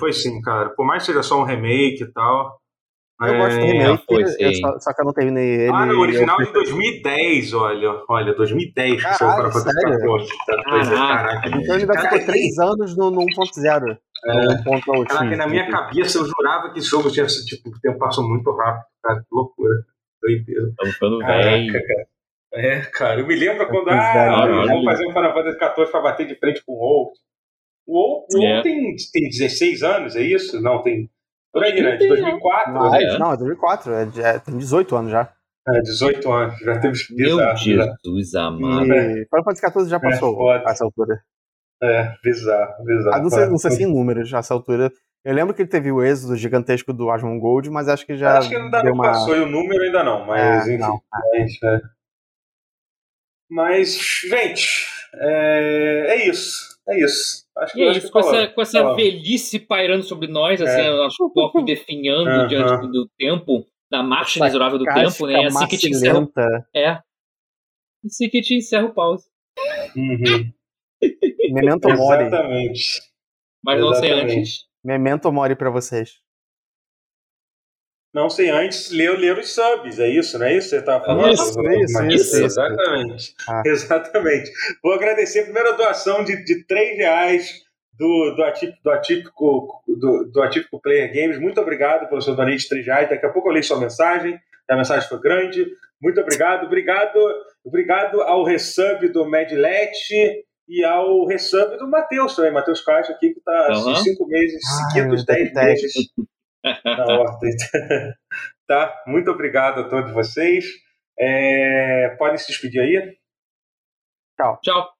Foi sim, cara. Por mais que seja só um remake e tal. Eu gosto do remake, só que eu não terminei ele. Ah, no original de 2010, olha, 2010 que saiu para fazer caraca. Então ele ainda ficou 3 anos no 1.0. Caraca, na minha cabeça eu jurava que esse jogo tinha, tipo, o tempo passou muito rápido, cara, que loucura. Doideira. Estamos ficando velho. Cara. Eu me lembro quando, vamos fazer um Final Fantasy XIV para bater de frente com o Old. O Old tem 16 anos, é isso? Não, tem... Por aí, né? De 2004. Não, é 2004. Tem 18 anos já. 18 anos. Já teve Meu Jesus amado. Final Fantasy XIV já passou a essa altura. Bizarro. Não sei se em números a essa altura. Eu lembro que ele teve o êxodo gigantesco do Asmongold, mas acho que já. Acho que ainda não passou e o número ainda não. Mas, enfim. Não. Mas, gente, é isso. Acho que com essa velhice pairando sobre nós, assim, o corpo definhando diante do tempo, da marcha miserável do tempo, né? É assim que te encerra o pause. Uhum. Memento mori. Exatamente. Mas não sei antes. Memento mori pra vocês. Não sei antes, ler os subs, é isso, não é isso? Você estava falando? Isso. Exatamente. Exatamente. Vou agradecer a primeira doação de R$3 do Atípico Player Games. Muito obrigado pelo seu donate de R$3. Daqui a pouco eu leio sua mensagem. A mensagem foi grande. Muito obrigado. Obrigado ao resub do Medlet e ao resub do Matheus também. Matheus Caixa aqui, que está 5 meses seguidos, 10 meses. Na ordem. Tá? Muito obrigado a todos vocês. Podem se despedir aí. Tchau.